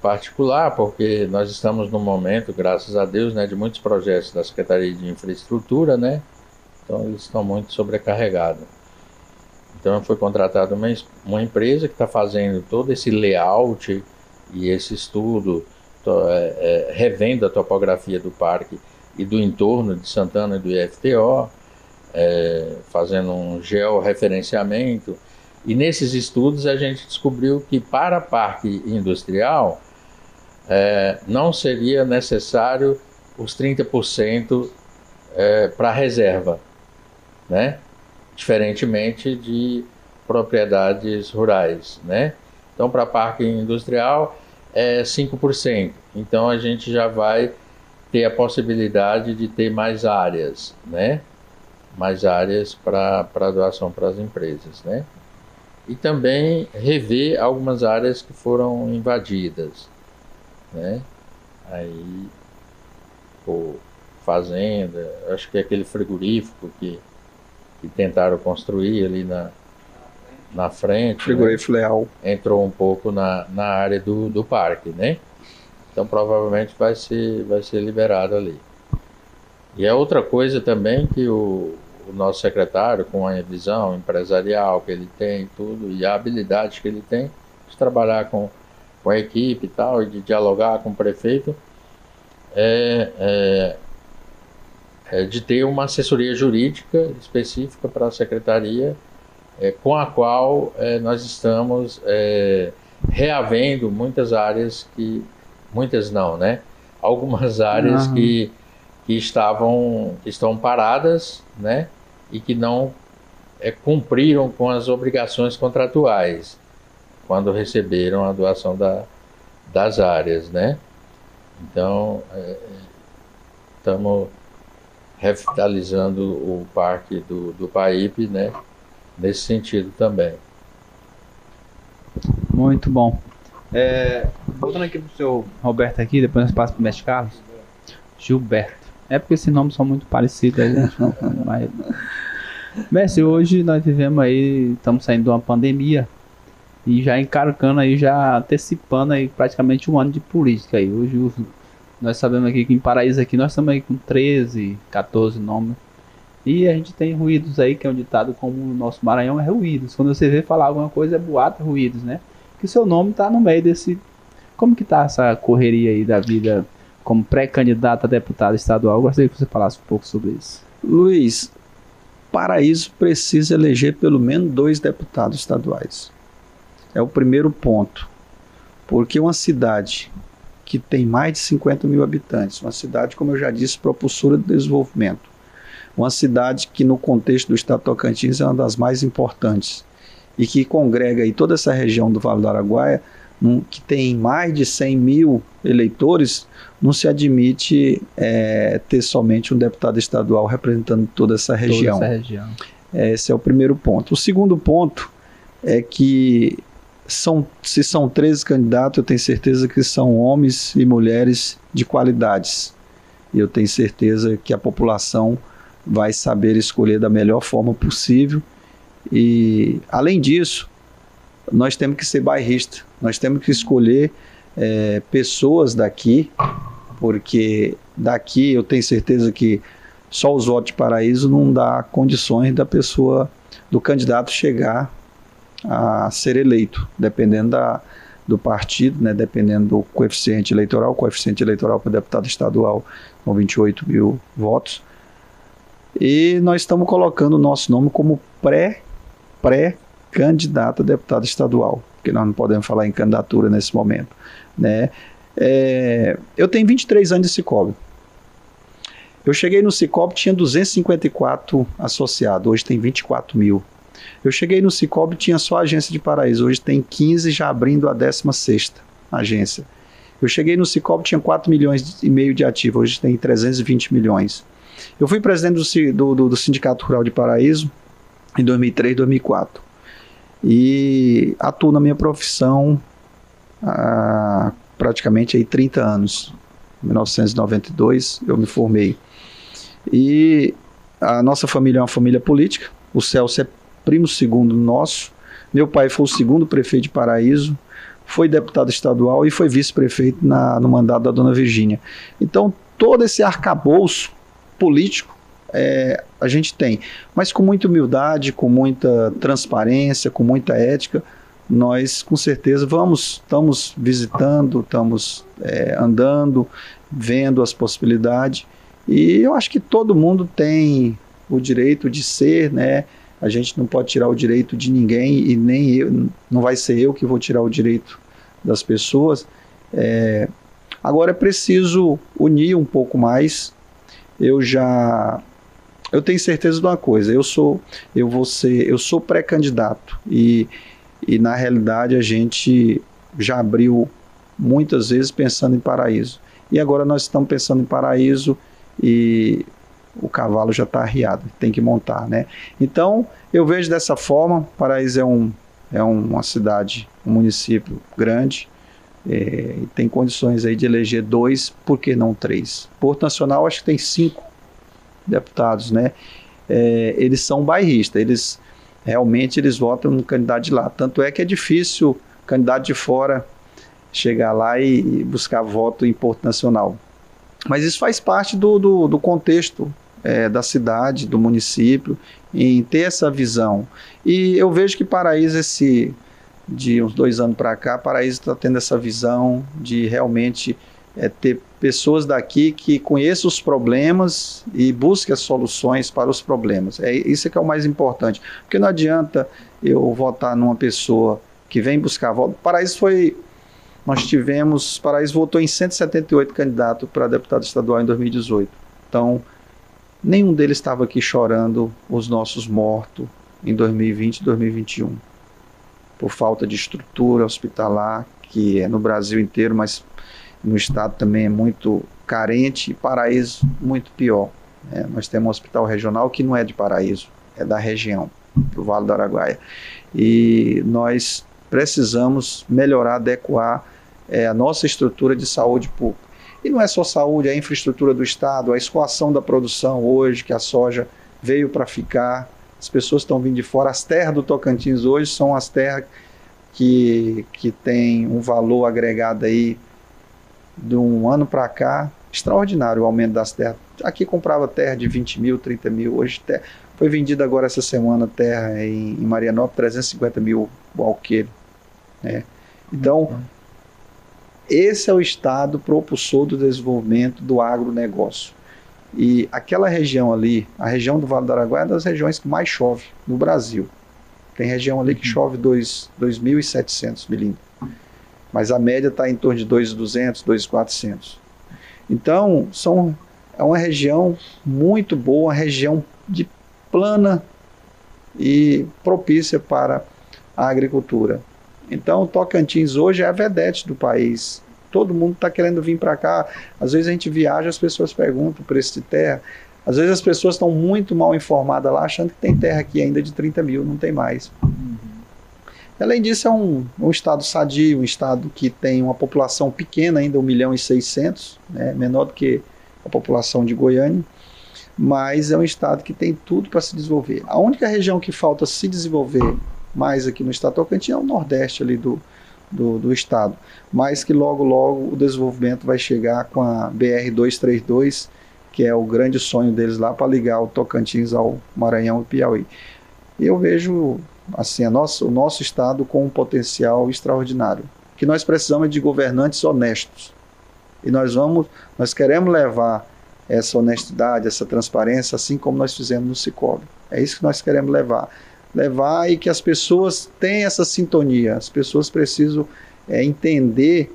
particular, porque nós estamos num momento, graças a Deus, né, de muitos projetos da Secretaria de Infraestrutura, né? Então eles estão muito sobrecarregados. Então foi contratada uma, uma empresa que está fazendo todo esse layout e esse estudo, to, é, é, revendo a topografia do parque e do entorno de Santana e do I F T O, é, fazendo um georreferenciamento. E nesses estudos a gente descobriu que para parque industrial é, não seria necessário os trinta por cento é, para reserva, né? Diferentemente de propriedades rurais, né? Então para parque industrial é cinco por cento, então a gente já vai ter a possibilidade de ter mais áreas, né? Mais áreas para para doação para as empresas, né? E também rever algumas áreas que foram invadidas, né? Aí, pô, fazenda, acho que é aquele frigorífico que, que tentaram construir ali na, na frente. Frigorífico, né? Leal. Entrou um pouco na, na área do, do parque, né? Então provavelmente vai ser, vai ser liberado ali. E é outra coisa também que o o nosso secretário, com a visão empresarial que ele tem, tudo, e a habilidade que ele tem de trabalhar com, com a equipe e tal, e de dialogar com o prefeito, é, é, é de ter uma assessoria jurídica específica para a secretaria, é, com a qual é, nós estamos é, reavendo muitas áreas que... Muitas não, né? Algumas áreas uhum. que, que, estavam, que estão paradas, né? E que não é, cumpriram com as obrigações contratuais quando receberam a doação da, das áreas, né? Então estamos é, revitalizando o parque do, do Paípe, né? Nesse sentido também. Muito bom. É, voltando aqui para o seu Roberto aqui, depois nós passamos para o mestre Carlos. Gilberto. É porque esses nomes são muito parecidos, a gente não... Mas, mestre, hoje nós vivemos aí, estamos saindo de uma pandemia e já encarcando aí, já antecipando aí praticamente um ano de política aí. Hoje nós sabemos aqui que em Paraíso aqui nós estamos aí com treze, quatorze nomes. E a gente tem ruídos aí, que é um ditado como o nosso Maranhão é ruídos. Quando você vê falar alguma coisa é boato, ruídos, né? Que seu nome tá no meio desse... Como que tá essa correria aí da vida... como pré-candidato a deputado estadual? Eu gostaria que você falasse um pouco sobre isso. Luiz, Paraíso precisa eleger pelo menos dois deputados estaduais. É o primeiro ponto. Porque uma cidade que tem mais de cinquenta mil habitantes, uma cidade, como eu já disse, propulsora de desenvolvimento, uma cidade que no contexto do estado de Tocantins é uma das mais importantes e que congrega aí toda essa região do Vale do Araguaia, que tem mais de cem mil eleitores, não se admite é, ter somente um deputado estadual representando toda essa região. Toda essa região. Esse é o primeiro ponto. O segundo ponto é que são, se são treze candidatos, eu tenho certeza que são homens e mulheres de qualidades. E eu tenho certeza que a população vai saber escolher da melhor forma possível. E, além disso, nós temos que ser bairristas, nós temos que escolher é, pessoas daqui, porque daqui eu tenho certeza que só os votos de Paraíso não dá condições da pessoa, do candidato chegar a ser eleito, dependendo da, do partido, né, dependendo do coeficiente eleitoral. O coeficiente eleitoral para deputado estadual são vinte e oito mil votos, e nós estamos colocando o nosso nome como pré, pré candidato a deputado estadual, porque nós não podemos falar em candidatura nesse momento, né? É, eu tenho vinte e três anos de Sicoob. Eu cheguei no Sicoob, tinha duzentos e cinquenta e quatro associados, hoje tem vinte e quatro mil. Eu cheguei no Sicoob, tinha só a agência de Paraíso, hoje tem quinze, já abrindo a décima sexta agência. Eu cheguei no Sicoob, tinha quatro milhões e meio de ativos, hoje tem trezentos e vinte milhões. Eu fui presidente do, do, do Sindicato Rural de Paraíso em dois mil e três, dois mil e quatro. E atuo na minha profissão há praticamente aí trinta anos. Em mil novecentos e noventa e dois eu me formei. E a nossa família é uma família política. O Celso é primo segundo nosso. Meu pai foi o segundo prefeito de Paraíso. foi deputado estadual e foi vice-prefeito na, no mandato da dona Virgínia. Então, todo esse arcabouço político é, a gente tem, mas com muita humildade, com muita transparência, com muita ética, nós com certeza vamos, estamos visitando, estamos é, andando, vendo as possibilidades, e eu acho que todo mundo tem o direito de ser, né? A gente não pode tirar o direito de ninguém, e nem eu, não vai ser eu que vou tirar o direito das pessoas. É, agora é preciso unir um pouco mais. Eu já eu tenho certeza de uma coisa, eu sou eu vou ser, eu sou pré-candidato, e e na realidade a gente já abriu muitas vezes pensando em Paraíso, e agora nós estamos pensando em Paraíso e o cavalo já está arriado, tem que montar, né? Então, eu vejo dessa forma. Paraíso é, um, é uma cidade, um município grande, é, e tem condições aí de eleger dois, por que não três? Porto Nacional, acho que tem cinco deputados, né? É, eles são bairristas, eles realmente eles votam no candidato de lá. Tanto é que é difícil candidato de fora chegar lá e, e buscar voto em Porto Nacional. Mas isso faz parte do, do, do contexto é, da cidade, do município, em ter essa visão. E eu vejo que Paraíso, esse, de uns dois anos para cá, Paraíso está tendo essa visão de realmente é, ter pessoas daqui que conheçam os problemas e busquem as soluções para os problemas. É, isso é que é o mais importante, porque não adianta eu votar numa pessoa que vem buscar voto. Paraíso foi... Nós tivemos, Paraíso votou em cento e setenta e oito candidatos para deputado estadual em dois mil e dezoito. Então, nenhum deles estava aqui chorando os nossos mortos em dois mil e vinte e dois mil e vinte e um. Por falta de estrutura hospitalar, que é no Brasil inteiro, mas no estado também é muito carente, e Paraíso muito pior. É, nós temos um hospital regional que não é de Paraíso, é da região, do Vale do Araguaia. E nós precisamos melhorar, adequar É a nossa estrutura de saúde pública. E não é só saúde, é a infraestrutura do Estado, a escoação da produção hoje, que a soja veio para ficar, as pessoas estão vindo de fora. As terras do Tocantins hoje são as terras que, que têm um valor agregado aí de um ano para cá, extraordinário o aumento das terras. Aqui comprava terra de vinte mil, trinta mil, hoje terra. Foi vendida agora essa semana terra em, em Marianópolis, trezentos e cinquenta mil alqueiro, né? Então, esse é o estado propulsor do desenvolvimento do agronegócio. E aquela região ali, a região do Vale do Araguaia, é uma das regiões que mais chove no Brasil. Tem região ali que chove dois mil e setecentos milímetros, mas a média está em torno de dois mil e duzentos, dois mil e quatrocentos. Então, são, é uma região muito boa, uma região de plana e propícia para a agricultura. Então, o Tocantins hoje é a vedete do país. Todo mundo está querendo vir para cá. Às vezes a gente viaja, as pessoas perguntam o preço de terra. Às vezes as pessoas estão muito mal informadas lá, achando que tem terra aqui ainda de trinta mil, não tem mais. Uhum. Além disso, é um, um estado sadio, um estado que tem uma população pequena ainda, um milhão e seiscentos, né, menor do que a população de Goiânia, mas é um estado que tem tudo para se desenvolver. A única região que falta se desenvolver mais aqui no estado Tocantins é o nordeste ali do, do, do estado, mas que logo logo o desenvolvimento vai chegar com a B R duzentos e trinta e dois, que é o grande sonho deles lá, para ligar o Tocantins ao Maranhão e Piauí. Eu vejo assim a nossa, o nosso estado com um potencial extraordinário. O que nós precisamos é de governantes honestos, e nós vamos, nós queremos levar essa honestidade, essa transparência, assim como nós fizemos no Sicoob. É isso que nós queremos levar. levar e que as pessoas tenham essa sintonia. As pessoas precisam é, entender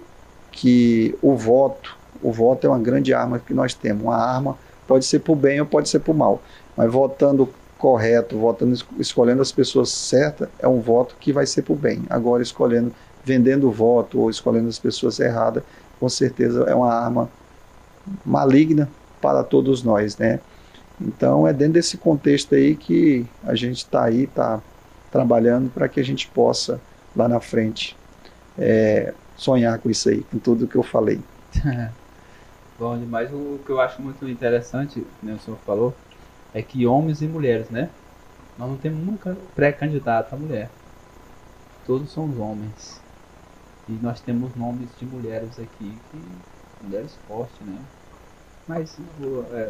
que o voto, o voto é uma grande arma que nós temos. Uma arma pode ser para o bem ou pode ser para o mal, mas votando correto, votando, escolhendo as pessoas certas, é um voto que vai ser para o bem. Agora, escolhendo, vendendo o voto ou escolhendo as pessoas erradas, com certeza é uma arma maligna para todos nós, né? Então, é dentro desse contexto aí que a gente está aí, está trabalhando para que a gente possa, lá na frente, é, sonhar com isso aí, com tudo que eu falei. Bom demais. O que eu acho muito interessante, né, o senhor falou, é que homens e mulheres, né? Nós não temos nunca pré-candidata mulher. Todos são homens. E nós temos nomes de mulheres aqui, que, mulheres fortes, né? Mas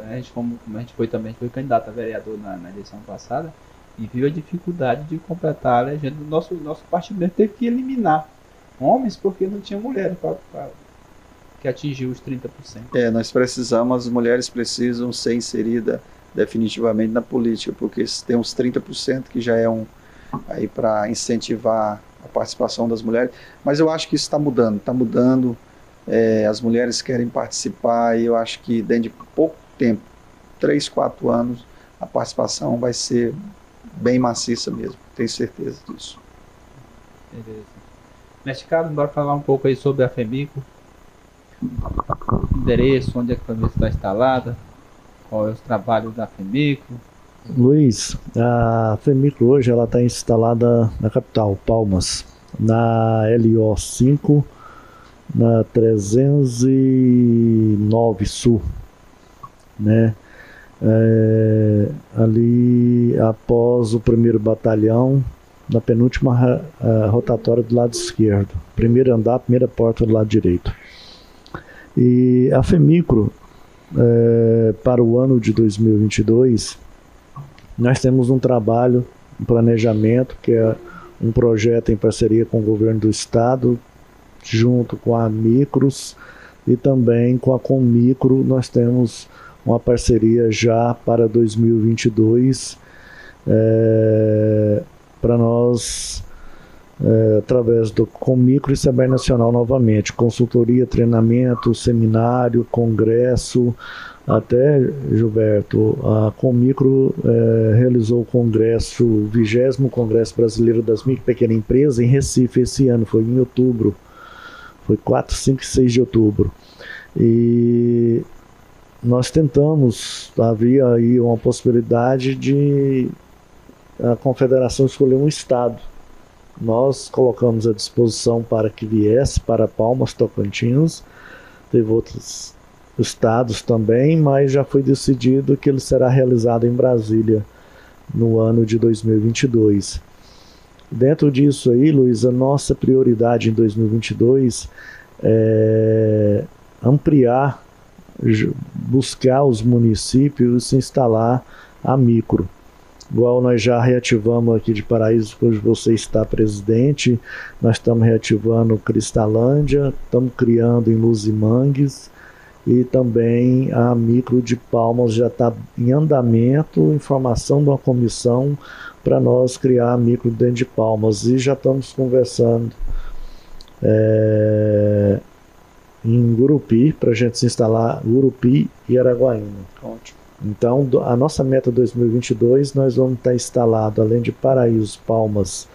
a gente, como a gente foi também, foi candidato a vereador na, na eleição passada, e viu a dificuldade de completar a legenda. O nosso, nosso partido teve que eliminar homens porque não tinha mulheres para... que atingiu os trinta por cento. É, nós precisamos, as mulheres precisam ser inseridas definitivamente na política, porque tem uns trinta por cento que já é um aí para incentivar a participação das mulheres, mas eu acho que isso está mudando, está mudando, é, as mulheres querem participar e eu acho que dentro de pouco tempo, três, quatro anos, a participação vai ser bem maciça mesmo, tenho certeza disso. Beleza. Mestre Carlos, bora falar um pouco aí sobre a FEMICRO. Endereço, onde é que a FEMICRO está instalada, qual é o trabalho da FEMICRO? Luiz, a FEMICRO hoje ela está instalada na capital, Palmas, na L O cinco, na trezentos e nove Sul, né? É, ali após o primeiro batalhão, na penúltima a, a rotatória do lado esquerdo, primeiro andar, primeira porta do lado direito. E a FEMICRO, é, para o ano de dois mil e vinte e dois, nós temos um trabalho, um planejamento, que é um projeto em parceria com o governo do estado, junto com a AMICROS e também com a COMICRO. Nós temos uma parceria já para dois mil e vinte e dois, é, para nós... É, através do COMICRO e Sebrae Nacional novamente, consultoria, treinamento, seminário, congresso, até, Gilberto, a COMICRO é, realizou o congresso, o vigésimo Congresso Brasileiro das Micro e Pequenas Empresas em Recife esse ano, foi em outubro, foi quatro, cinco e seis de outubro, e nós tentamos, havia aí uma possibilidade de a confederação escolher um estado. Nós colocamos à disposição para que viesse para Palmas, Tocantins, teve outros estados também, mas já foi decidido que ele será realizado em Brasília no ano de dois mil e vinte e dois. Dentro disso aí, Luiz, a nossa prioridade em dois mil e vinte e dois é ampliar, buscar os municípios e se instalar a micro. Igual nós já reativamos aqui de Paraíso, hoje você está presidente, nós estamos reativando Cristalândia, estamos criando em Luzimangues e também a micro de Palmas já está em andamento, em formação de uma comissão para nós criar a micro dentro de Palmas. E já estamos conversando é, em Gurupi, para a gente se instalar Gurupi e Araguaína. Ótimo. Então, a nossa meta dois mil e vinte e dois, nós vamos estar instalado, além de Paraíso, Palmas,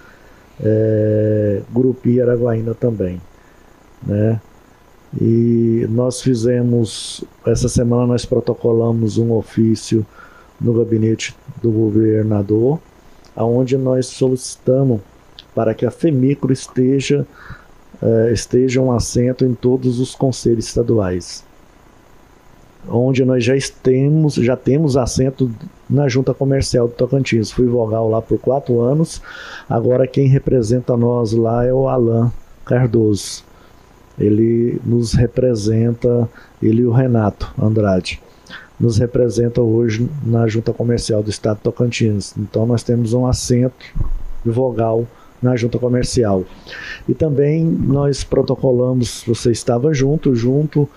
é, Gurupi e Araguaína também, né? E nós fizemos, essa semana nós protocolamos um ofício no gabinete do governador, onde nós solicitamos para que a FEMICRO esteja, é, esteja um assento em todos os conselhos estaduais, onde nós já temos, já temos assento na Junta Comercial do Tocantins. Fui vogal lá por quatro anos, agora quem representa nós lá é o Alan Cardoso. Ele nos representa, ele e o Renato Andrade, nos representa hoje na Junta Comercial do Estado do Tocantins. Então nós temos um assento vogal na Junta Comercial. E também nós protocolamos, você estava junto, junto...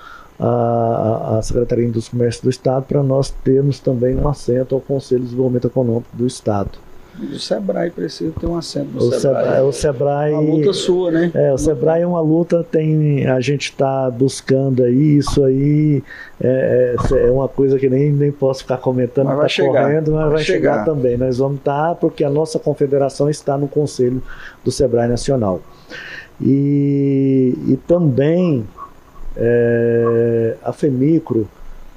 A, a Secretaria dos Comércios do Estado, para nós termos também um assento ao Conselho de Desenvolvimento Econômico do Estado. O Sebrae precisa ter um assento no o Sebrae. Sebrae. O Sebrae é uma luta sua, né? É, o Sebrae é uma luta, tem, a gente está buscando aí, isso aí é, é, é uma coisa que nem, nem posso ficar comentando, mas tá chegar, correndo, mas vai, vai chegar. chegar também. Nós vamos estar, tá, porque a nossa confederação está no Conselho do Sebrae Nacional. E, e também... É, a FEMICRO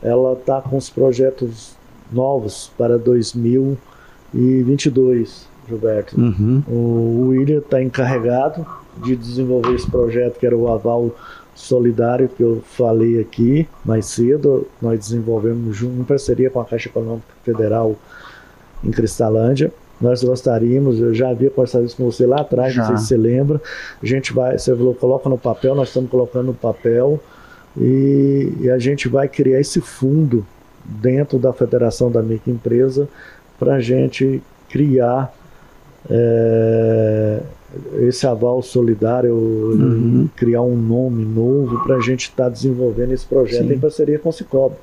ela está com os projetos novos para dois mil e vinte e dois, Gilberto. Uhum. O William está encarregado de desenvolver esse projeto que era o aval solidário que eu falei aqui mais cedo. Nós desenvolvemos em parceria com a Caixa Econômica Federal em Cristalândia. nós gostaríamos, eu já havia conversado isso com você lá atrás, já. Não sei se você lembra, a gente vai, você coloca no papel, nós estamos colocando no papel, e, e a gente vai criar esse fundo dentro da Federação da Microempresa para a gente criar é, esse aval solidário, uhum. criar um nome novo para a gente estar tá desenvolvendo esse projeto Sim. em parceria com o Sicoob.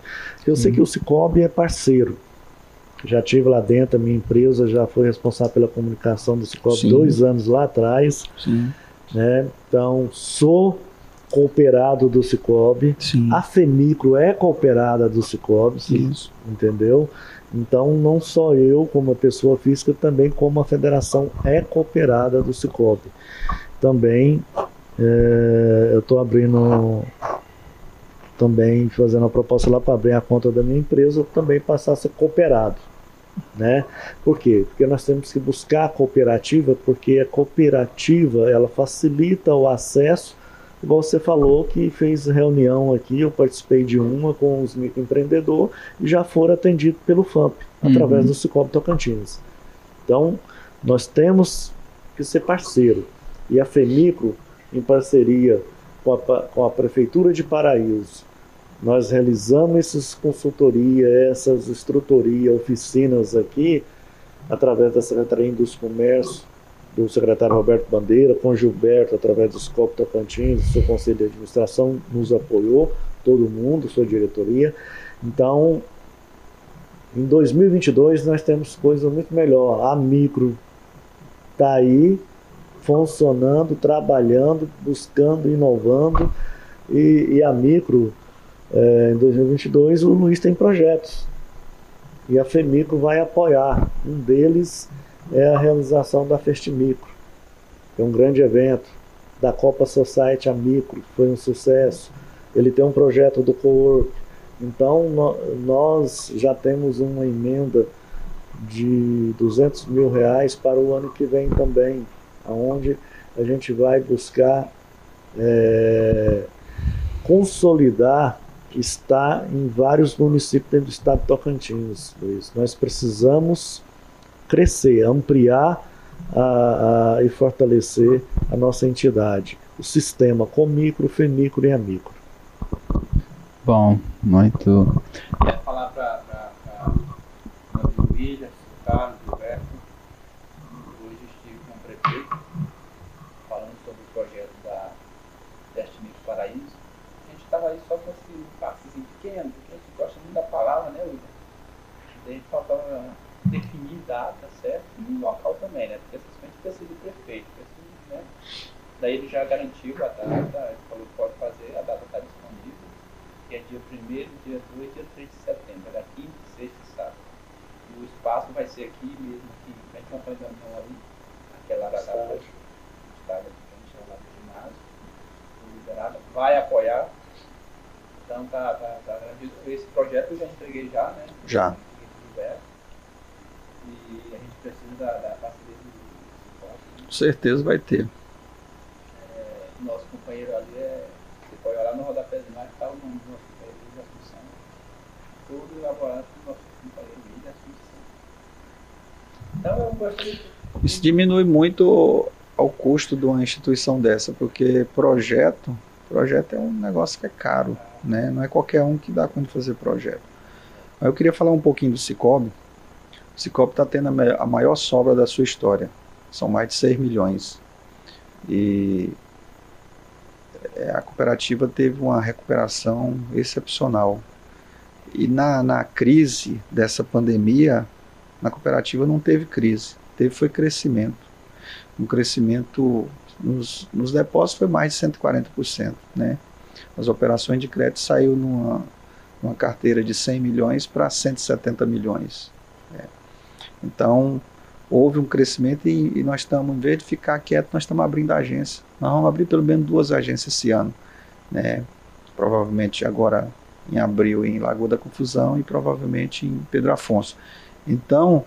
Eu Sim. sei que o Sicoob é parceiro. Já tive lá dentro, a minha empresa já foi responsável pela comunicação do Sicoob dois anos lá atrás. Sim. Né? Então, sou cooperado do Sicoob. A FEMICRO é cooperada do Sicoob, Isso. entendeu? Então, não só eu, como pessoa física, também como a federação é cooperada do Sicoob. Também, é, eu estou abrindo... também fazendo a proposta lá para abrir a conta da minha empresa, também passar a ser cooperado, né? Por quê? Porque nós temos que buscar a cooperativa, porque a cooperativa, ela facilita o acesso, igual você falou que fez reunião aqui, eu participei de uma com os microempreendedores e já foram atendidos pelo F A M P, uhum. através do Sicoob Tocantins. Então, nós temos que ser parceiro. E a FEMICRO, em parceria com a, com a Prefeitura de Paraíso, nós realizamos essas consultorias, essas instrutorias, oficinas aqui, através da Secretaria de Indústria e Comércio, do secretário Roberto Bandeira, com Gilberto, através do Sicoob Tocantins, do seu Conselho de Administração, nos apoiou, todo mundo, sua diretoria. Então, em dois mil e vinte e dois, nós temos coisa muito melhor. A AMICRO está aí, funcionando, trabalhando, buscando, inovando, e, e a AMICRO, É, em dois mil e vinte e dois, o Luiz tem projetos e a FEMICRO vai apoiar. Um deles é a realização da FESTIMICRO, é um grande evento da Copa Society AMICRO, foi um sucesso. Ele tem um projeto do Cowork. Então no, nós já temos uma emenda de duzentos mil reais para o ano que vem também, onde a gente vai buscar é, consolidar. Está em vários municípios dentro do estado de Tocantins. Luiz, nós precisamos crescer, ampliar a, a, e fortalecer a nossa entidade, o sistema COMICRO, FEMICRO e AMICRO. Bom, muito. Quero falar para o William, o Carlos, o Gilberto. Hoje estive com o prefeito falando sobre o projeto da Destino Paraíso. A gente estava aí só com esse passezinho pequeno, porque a gente gosta muito da palavra, né, William? A gente faltava definir data, certo? E o local também, né? Porque a gente precisa do prefeito, precisa, né? Daí ele já garantiu a data, ele falou que pode fazer, a data está disponível, que é dia primeiro, dia dois, dia três de setembro, era quinta, sexta e sábado. E o espaço vai ser aqui mesmo, aqui, a gente vai fazer uma ali, aquela área da área, a gente vai lá do ginásio, o liderado vai apoiar. Então, tá, tá, tá, esse projeto eu já entreguei já, né? Já. E a gente precisa da, da parceria do Sicoob. Né? Com certeza vai ter. É, nosso companheiro ali, é, você pode olhar no rodapé de mais, está o nome do nosso companheiro William Assunção. Todo elaborado pelo nosso companheiro William Assunção. Então, eu gostaria de... Isso diminui muito ao custo de uma instituição dessa, porque projeto... Projeto é um negócio que é caro, né? Não é qualquer um que dá conta de fazer projeto. Mas eu queria falar um pouquinho do Sicoob. O Sicoob está tendo a maior sobra da sua história. São mais de seis milhões. E a cooperativa teve uma recuperação excepcional. E na, na crise dessa pandemia, na cooperativa não teve crise. Teve foi crescimento. Um crescimento... Nos, nos depósitos foi mais de cento e quarenta por cento, né? As operações de crédito saiu numa, numa carteira de cem milhões para cento e setenta milhões. Né? Então, houve um crescimento e, e nós estamos, em vez de ficar quieto, nós estamos abrindo agência. Nós vamos abrir pelo menos duas agências esse ano, né? Provavelmente agora em abril em Lagoa da Confusão e provavelmente em Pedro Afonso. Então,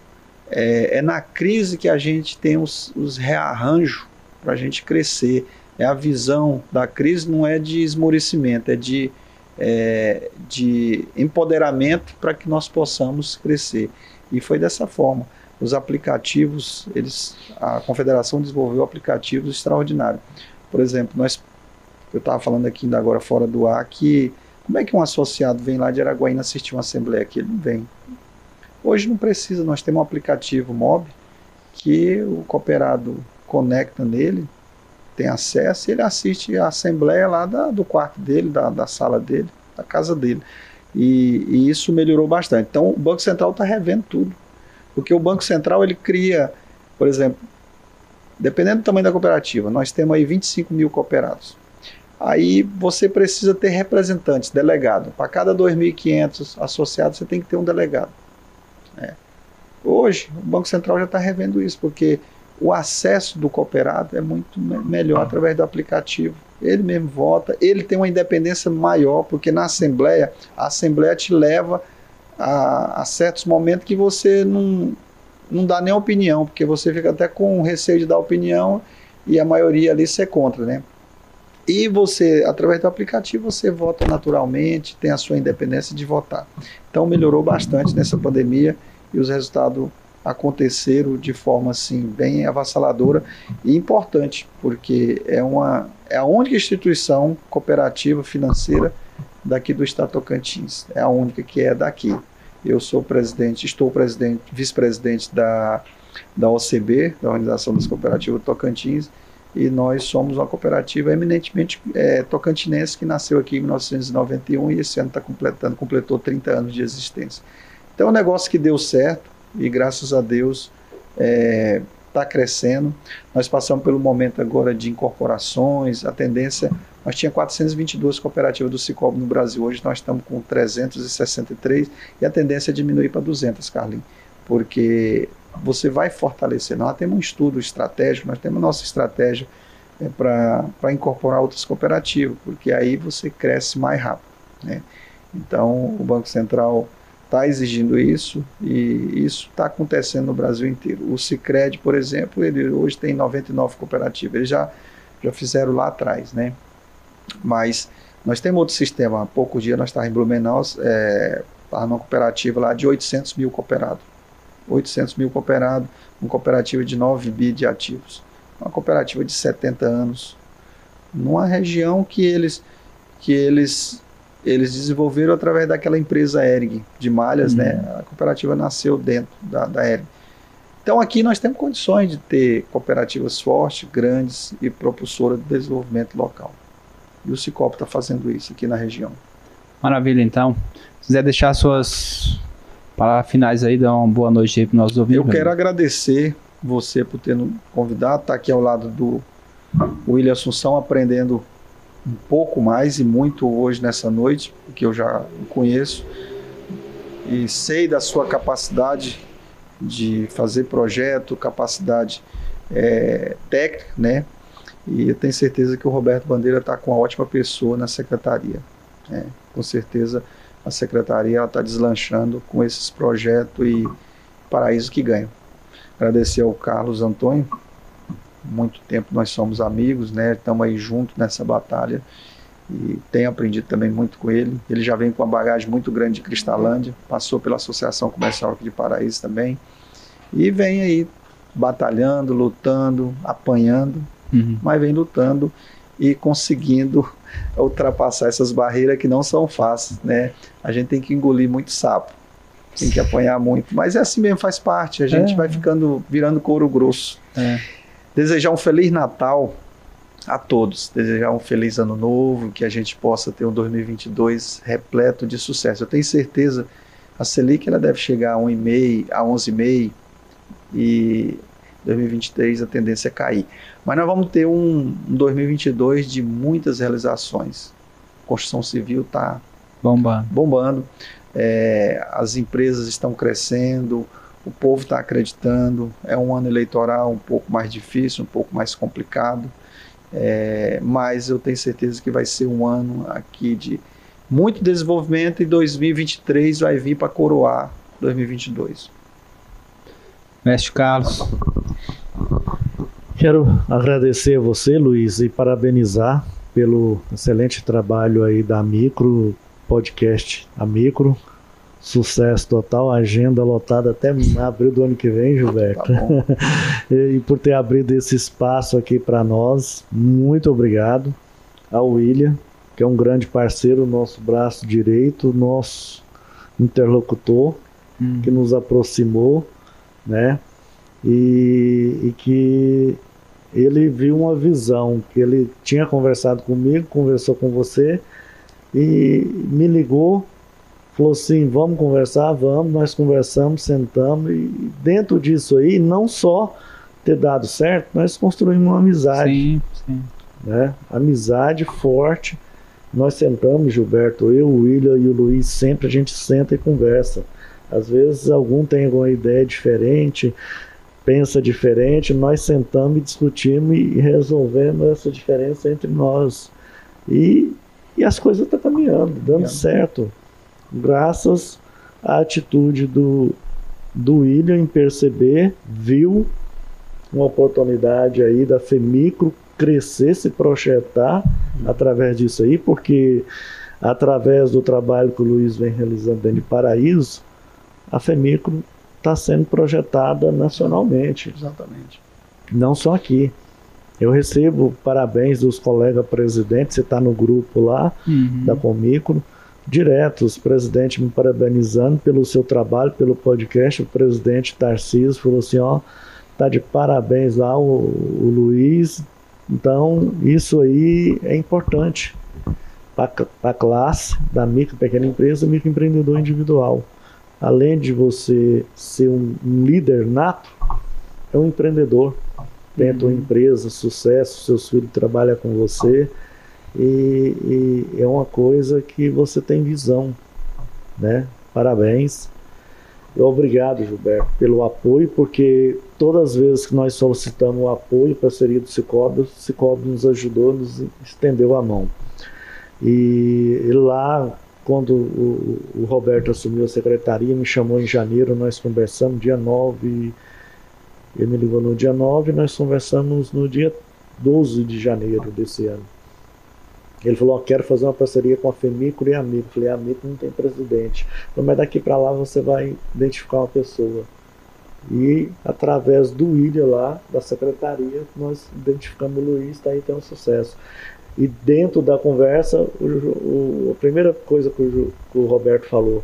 é, é na crise que a gente tem os, os rearranjos para a gente crescer. É a visão da crise, não é de esmorecimento, é de, é, de empoderamento para que nós possamos crescer. E foi dessa forma. os aplicativos, eles, a Confederação desenvolveu aplicativos extraordinários. Por exemplo, nós, eu estava falando aqui ainda agora fora do ar, que como é que um associado vem lá de Araguaína assistir uma assembleia aqui? Ele não vem. Hoje não precisa, nós temos um aplicativo móvel que o cooperado conecta nele, tem acesso e ele assiste a assembleia lá da, do quarto dele, da, da sala dele, da casa dele. E, e isso melhorou bastante. Então o Banco Central está revendo tudo. Porque o Banco Central ele cria, por exemplo, dependendo do tamanho da cooperativa, nós temos aí vinte e cinco mil cooperados. Aí você precisa ter representantes, delegado. Para cada dois mil e quinhentos associados você tem que ter um delegado. É. Hoje o Banco Central já está revendo isso, porque o acesso do cooperado é muito me melhor através do aplicativo. Ele mesmo vota, ele tem uma independência maior, porque na Assembleia, a Assembleia te leva a, a certos momentos que você não, não dá nem opinião, porque você fica até com receio de dar opinião e a maioria ali ser contra, né? E você, através do aplicativo, você vota naturalmente, tem a sua independência de votar. Então melhorou bastante nessa pandemia e os resultados aconteceram de forma assim bem avassaladora e importante, porque é uma é a única instituição cooperativa financeira daqui do estado Tocantins, é a única que é daqui. Eu sou presidente, estou presidente, vice-presidente da da O C B, da Organização das Cooperativas do Tocantins, e nós somos uma cooperativa eminentemente é, tocantinense que nasceu aqui em mil novecentos e noventa e um e esse ano está completando completou trinta anos de existência. Então é um negócio que deu certo. E graças a Deus está é, crescendo. Nós passamos pelo momento agora de incorporações, a tendência... Nós tínhamos quatrocentas e vinte e duas cooperativas do Sicoob no Brasil, hoje nós estamos com trezentas e sessenta e três e a tendência é diminuir para duzentas, Carlinhos, porque você vai fortalecer. Nós temos um estudo estratégico, nós temos nossa estratégia é, para incorporar outras cooperativas, porque aí você cresce mais rápido, né? Então o Banco Central está exigindo isso e isso está acontecendo no Brasil inteiro. O Sicredi, por exemplo, ele hoje tem noventa e nove cooperativas, eles já, já fizeram lá atrás, né? Mas nós temos outro sistema. Há poucos dias nós estávamos em Blumenau, é, estávamos numa cooperativa lá de oitocentos mil cooperados. oitocentos mil cooperados, uma cooperativa de nove bi de ativos. Uma cooperativa de setenta anos, numa região que eles... Que eles Eles desenvolveram através daquela empresa Erg, de malhas, uhum. né? A cooperativa nasceu dentro da, da Erg. Então aqui nós temos condições de ter cooperativas fortes, grandes e propulsoras de desenvolvimento local. E o Sicoob está fazendo isso aqui na região. Maravilha, então. Se quiser deixar suas palavras finais aí, dá uma boa noite aí para nós ouvintes. Eu quero agradecer você por ter nos convidado, estar aqui ao lado do William Assunção, aprendendo um pouco mais e muito hoje nessa noite, porque eu já conheço e sei da sua capacidade de fazer projeto, capacidade é, técnica, né? E eu tenho certeza que o Roberto Bandeira está com uma ótima pessoa na secretaria, né? Com certeza a secretaria está deslanchando com esses projetos e paraíso que ganha. Agradecer ao Carlos Antônio. Muito tempo nós somos amigos, né? Estamos aí juntos nessa batalha e tenho aprendido também muito com ele. Ele já vem com uma bagagem muito grande de Cristalândia, passou pela Associação Comercial aqui de Paraíso também e vem aí batalhando, lutando, apanhando, uhum. mas vem lutando e conseguindo ultrapassar essas barreiras que não são fáceis, né? A gente tem que engolir muito sapo, tem que apanhar muito, mas é assim mesmo, faz parte, a gente é. vai ficando, virando couro grosso. É. Desejar um Feliz Natal a todos, desejar um Feliz Ano Novo, que a gente possa ter um dois mil e vinte e dois repleto de sucesso. Eu tenho certeza, a Selic ela deve chegar a um vírgula cinco por cento, a onze vírgula cinco por cento e dois mil e vinte e três a tendência é cair. Mas nós vamos ter um, um dois mil e vinte e dois de muitas realizações. A construção civil está bombando, bombando. É, as empresas estão crescendo, o povo está acreditando, é um ano eleitoral um pouco mais difícil, um pouco mais complicado, é, mas eu tenho certeza que vai ser um ano aqui de muito desenvolvimento e dois mil e vinte e três vai vir para coroar dois mil e vinte e dois. Mestre Carlos. Quero agradecer a você, Luiz, e parabenizar pelo excelente trabalho aí da AMICRO, podcast AMICRO. Sucesso total, agenda lotada até abril do ano que vem, Gilberto. Tá bom. E por ter abrido esse espaço aqui para nós, muito obrigado ao William, que é um grande parceiro, nosso braço direito, nosso interlocutor, hum. que nos aproximou, né? E, e que ele viu uma visão, que ele tinha conversado comigo, conversou com você e me ligou, falou assim, vamos conversar, vamos, nós conversamos, sentamos e dentro disso aí, não só ter dado certo, nós construímos uma amizade. Sim, sim. Né? Amizade forte. Nós sentamos, Gilberto, eu, o William e o Luiz, sempre a gente senta e conversa. Às vezes algum tem alguma ideia diferente, pensa diferente, nós sentamos e discutimos e resolvemos essa diferença entre nós. E, e as coisas estão caminhando, dando certo. Graças à atitude do, do William em perceber, viu uma oportunidade aí da FEMICRO crescer, se projetar através disso aí, porque através do trabalho que o Luiz vem realizando dentro de Paraíso, a FEMICRO está sendo projetada nacionalmente. Exatamente. Não só aqui. Eu recebo parabéns dos colegas presidentes, você está no grupo lá, uhum. da COMICRO, direto, os presidentes me parabenizando pelo seu trabalho, pelo podcast. O presidente Tarcísio falou assim, ó, tá de parabéns lá o, o Luiz. Então, isso aí é importante para a classe da micro, pequena empresa, microempreendedor individual. Além de você ser um líder nato, é um empreendedor. Dentro uhum. de uma empresa, sucesso, seus filhos trabalham com você. E, e é uma coisa que você tem visão, né? Parabéns. E obrigado, Gilberto, pelo apoio, porque todas as vezes que nós solicitamos o apoio, parceria do Sicoob, o Sicoob nos ajudou, nos estendeu a mão. E, e lá, quando o, o Roberto assumiu a secretaria, me chamou em janeiro, nós conversamos dia nove, ele me ligou no dia nove, nós conversamos no dia doze de janeiro desse ano. Ele falou, oh, quero fazer uma parceria com a FEMICRO e a AMICRO. Falei, a AMICRO não tem presidente. Falei, mas daqui para lá você vai identificar uma pessoa. E através do William lá, da secretaria, nós identificamos o Luiz, tá aí, tem um sucesso. E dentro da conversa, o, o, a primeira coisa que o, que o Roberto falou,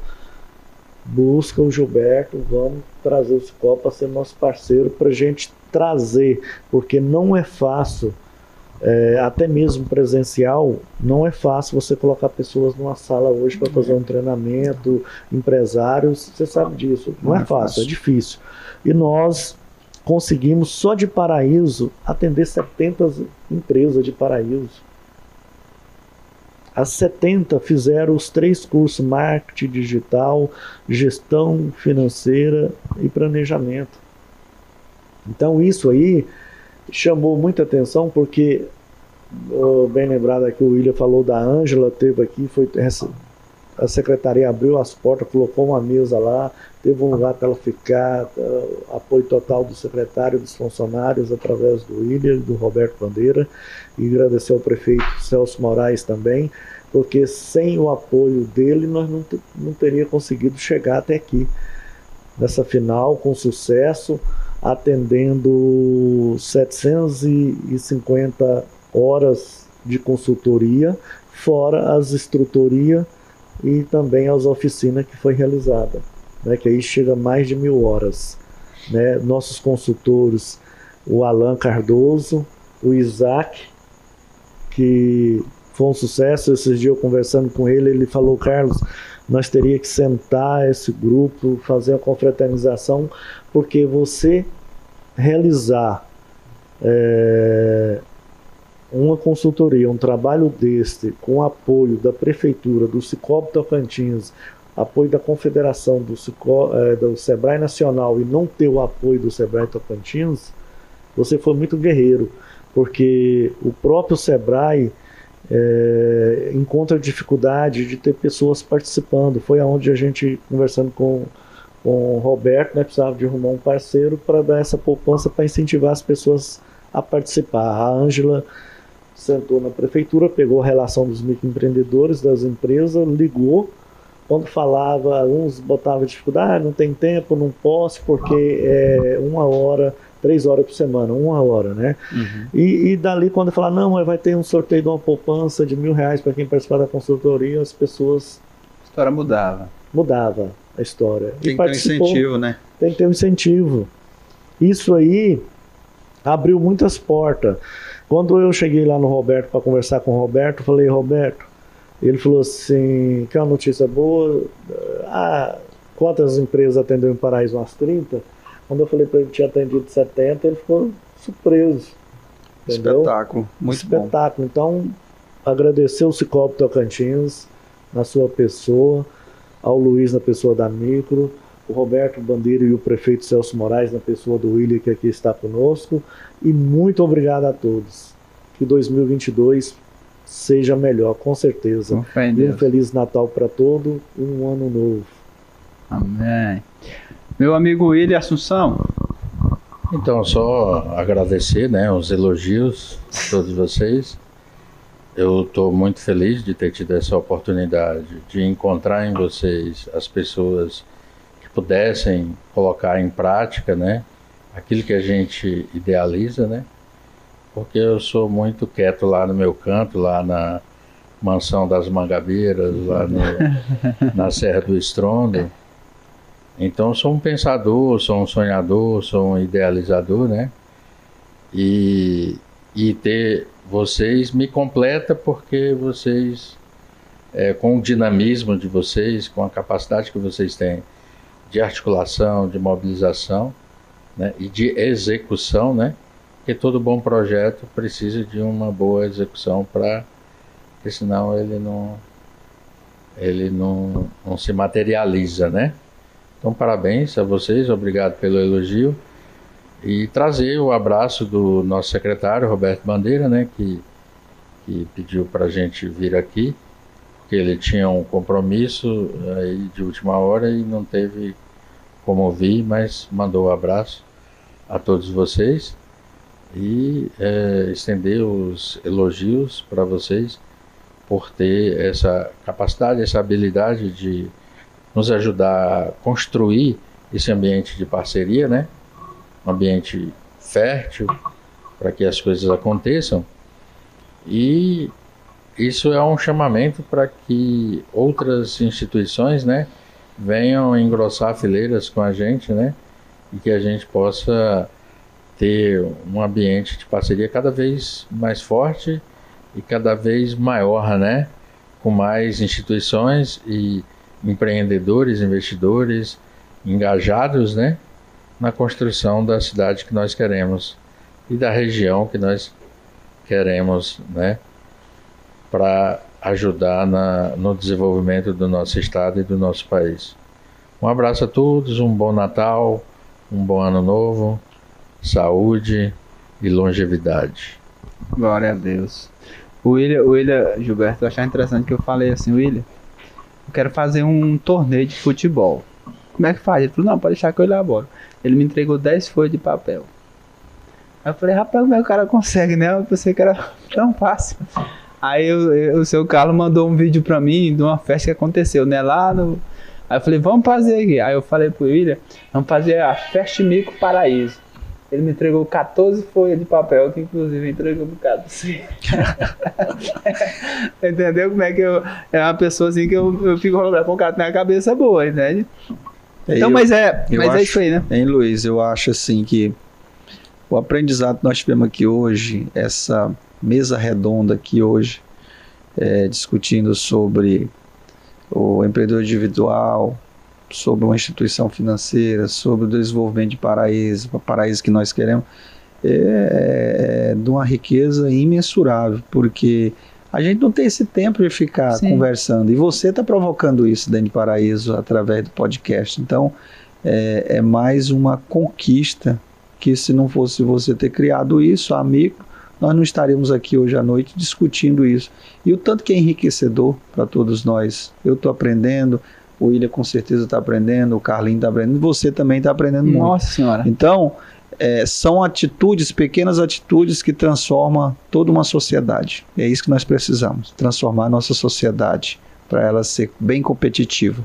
busca o Gilberto, vamos trazer o Sicoob para ser nosso parceiro, para a gente trazer, porque não é fácil... É, até mesmo presencial, não é fácil você colocar pessoas numa sala hoje para fazer um treinamento, empresários, você sabe disso, não, não é, é fácil, fácil, é difícil. E nós conseguimos só de Paraíso atender setenta empresas de Paraíso. As setenta fizeram os três cursos, marketing digital, gestão financeira e planejamento. Então isso aí chamou muita atenção, porque oh, bem lembrado aqui, o William falou da Ângela, teve aqui, foi essa, a secretaria abriu as portas, colocou uma mesa lá, teve um lugar para ela ficar, uh, apoio total do secretário, dos funcionários, através do William e do Roberto Bandeira, e agradecer ao prefeito Celso Moraes também, porque sem o apoio dele nós não, não teria conseguido chegar até aqui, nessa final com sucesso, atendendo setecentas e cinquenta horas de consultoria, fora as instrutorias e também as oficinas que foi realizada, né, que aí chega a mais de mil horas. Né? Nossos consultores, o Alan Cardoso, o Isaac, que foi um sucesso, esses dias eu conversando com ele, ele falou, Carlos, nós teríamos que sentar esse grupo, fazer a confraternização, porque você realizar é, uma consultoria, um trabalho deste, com apoio da Prefeitura, do Sicoob Tocantins, apoio da Confederação, do, Sicoob, é, do Sebrae Nacional, e não ter o apoio do Sebrae Tocantins, você foi muito guerreiro, porque o próprio Sebrae É, encontra dificuldade de ter pessoas participando. Foi aonde a gente, conversando com, com o Roberto, né, precisava de arrumar um parceiro para dar essa poupança, para incentivar as pessoas a participar. A Ângela sentou na prefeitura, pegou a relação dos microempreendedores, das empresas, ligou Quando falava, uns botavam dificuldade, não tem tempo, não posso, porque é uma hora, três horas por semana, uma hora, né? Uhum. E, e dali, quando falar, não, vai ter um sorteio de uma poupança de mil reais para quem participar da consultoria, as pessoas... A história mudava. Mudava a história. Tem que ter um incentivo, né? Tem que ter um incentivo. Isso aí abriu muitas portas. Quando eu cheguei lá no Roberto para conversar com o Roberto, falei, Roberto, ele falou assim, que é uma notícia boa, ah, quantas empresas atendeu em Paraíso? Umas trinta? Quando eu falei para ele que tinha atendido setenta, ele ficou surpreso. Entendeu? Espetáculo, muito Espetáculo. bom. Então, agradecer o Sicoob Tocantins, na sua pessoa, ao Luiz na pessoa da AMICRO, o Roberto Bandeira e o prefeito Celso Moraes na pessoa do William, que aqui está conosco, e muito obrigado a todos. Que dois mil e vinte e dois seja melhor, com certeza. E um Feliz Natal para todo e um ano novo. Amém. Meu amigo William Assunção. Então, só agradecer, né, os elogios de todos vocês. Eu estou muito feliz de ter tido essa oportunidade de encontrar em vocês as pessoas que pudessem colocar em prática, né, aquilo que a gente idealiza, né? Porque eu sou muito quieto lá no meu canto, lá na Mansão das Mangabeiras, lá no, na Serra do Estrondo. Então, sou um pensador, sou um sonhador, sou um idealizador, né? E, e ter vocês me completa, porque vocês, é, com o dinamismo de vocês, com a capacidade que vocês têm de articulação, de mobilização, né? E de execução, né? Porque todo bom projeto precisa de uma boa execução, para porque senão ele não ele não, não se materializa, né? Então, parabéns a vocês, obrigado pelo elogio, e trazer o abraço do nosso secretário Roberto Bandeira, né, que, que pediu para a gente vir aqui, porque ele tinha um compromisso aí de última hora e não teve como vir, mas mandou um abraço a todos vocês. E é, estender os elogios para vocês por ter essa capacidade, essa habilidade de nos ajudar a construir esse ambiente de parceria, né? Um ambiente fértil para que as coisas aconteçam. E isso é um chamamento para que outras instituições, né, venham engrossar fileiras com a gente, né, e que a gente possa ter um ambiente de parceria cada vez mais forte e cada vez maior, né? Com mais instituições e empreendedores, investidores engajados, né? Na construção da cidade que nós queremos e da região que nós queremos, né? Para ajudar na, no desenvolvimento do nosso estado e do nosso país. Um abraço a todos, um bom Natal, um bom Ano Novo. Saúde e longevidade. Glória a Deus. O William, o William Gilberto, eu achava interessante que eu falei assim, William, eu quero fazer um torneio de futebol. Como é que faz? Ele falou, não, pode deixar que eu elaboro. Ele me entregou dez folhas de papel. Aí eu falei, rapaz, como é que o cara consegue, né? Eu pensei que era tão fácil. Aí eu, eu, o seu Carlos mandou um vídeo pra mim de uma festa que aconteceu, né? Lá no... Aí eu falei, vamos fazer aqui. Aí eu falei pro William, vamos fazer a Festa Mico Paraíso. Ele me entregou quatorze folhas de papel, que inclusive entregou um bocado. Entendeu como é que eu... É uma pessoa assim que eu, eu fico rolando com o cara, tem a cabeça boa, entende? Então, eu, mas, é, mas acho, é isso aí, né? Hein, Luiz? Eu acho assim que o aprendizado que nós tivemos aqui hoje, essa mesa redonda aqui hoje, é, discutindo sobre o empreendedor individual, sobre uma instituição financeira, sobre o desenvolvimento de Paraíso, o Paraíso que nós queremos, é, é de uma riqueza imensurável, porque a gente não tem esse tempo de ficar Sim. conversando, e você está provocando isso dentro de Paraíso através do podcast. Então, é, é mais uma conquista, que se não fosse você ter criado isso, amigo, nós não estaríamos aqui hoje à noite discutindo isso. E o tanto que é enriquecedor para todos nós. Eu estou aprendendo, o William com certeza está aprendendo, o Carlinho está aprendendo, você também está aprendendo muito. Nossa Senhora! Então, é, são atitudes, pequenas atitudes que transformam toda uma sociedade. É isso que nós precisamos, transformar a nossa sociedade. para ela ser bem competitiva.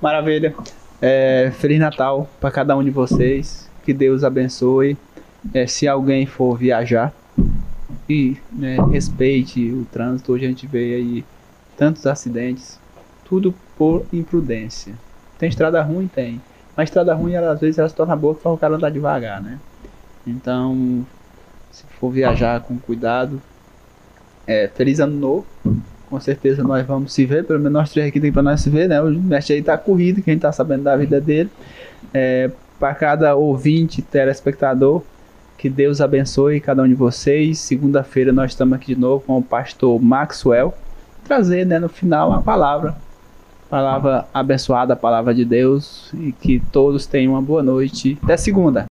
Maravilha. É, Feliz Natal para cada um de vocês. Que Deus abençoe. É, se alguém for viajar, e né, respeite o trânsito. Hoje a gente vê aí tantos acidentes, tudo por imprudência. Tem estrada ruim? Tem. Mas estrada ruim, ela, às vezes, ela se torna boa para o cara andar devagar, né? Então, se for viajar com cuidado, é, feliz ano novo. Com certeza nós vamos se ver, pelo menos nós três aqui tem para nós se ver, né? O mestre aí tá corrido, quem tá sabendo da vida dele. É, para cada ouvinte, telespectador, que Deus abençoe cada um de vocês. Segunda-feira nós estamos aqui de novo com o pastor Maxwell, trazer, né, no final a palavra, palavra abençoada, a palavra de Deus, e que todos tenham uma boa noite. Até segunda!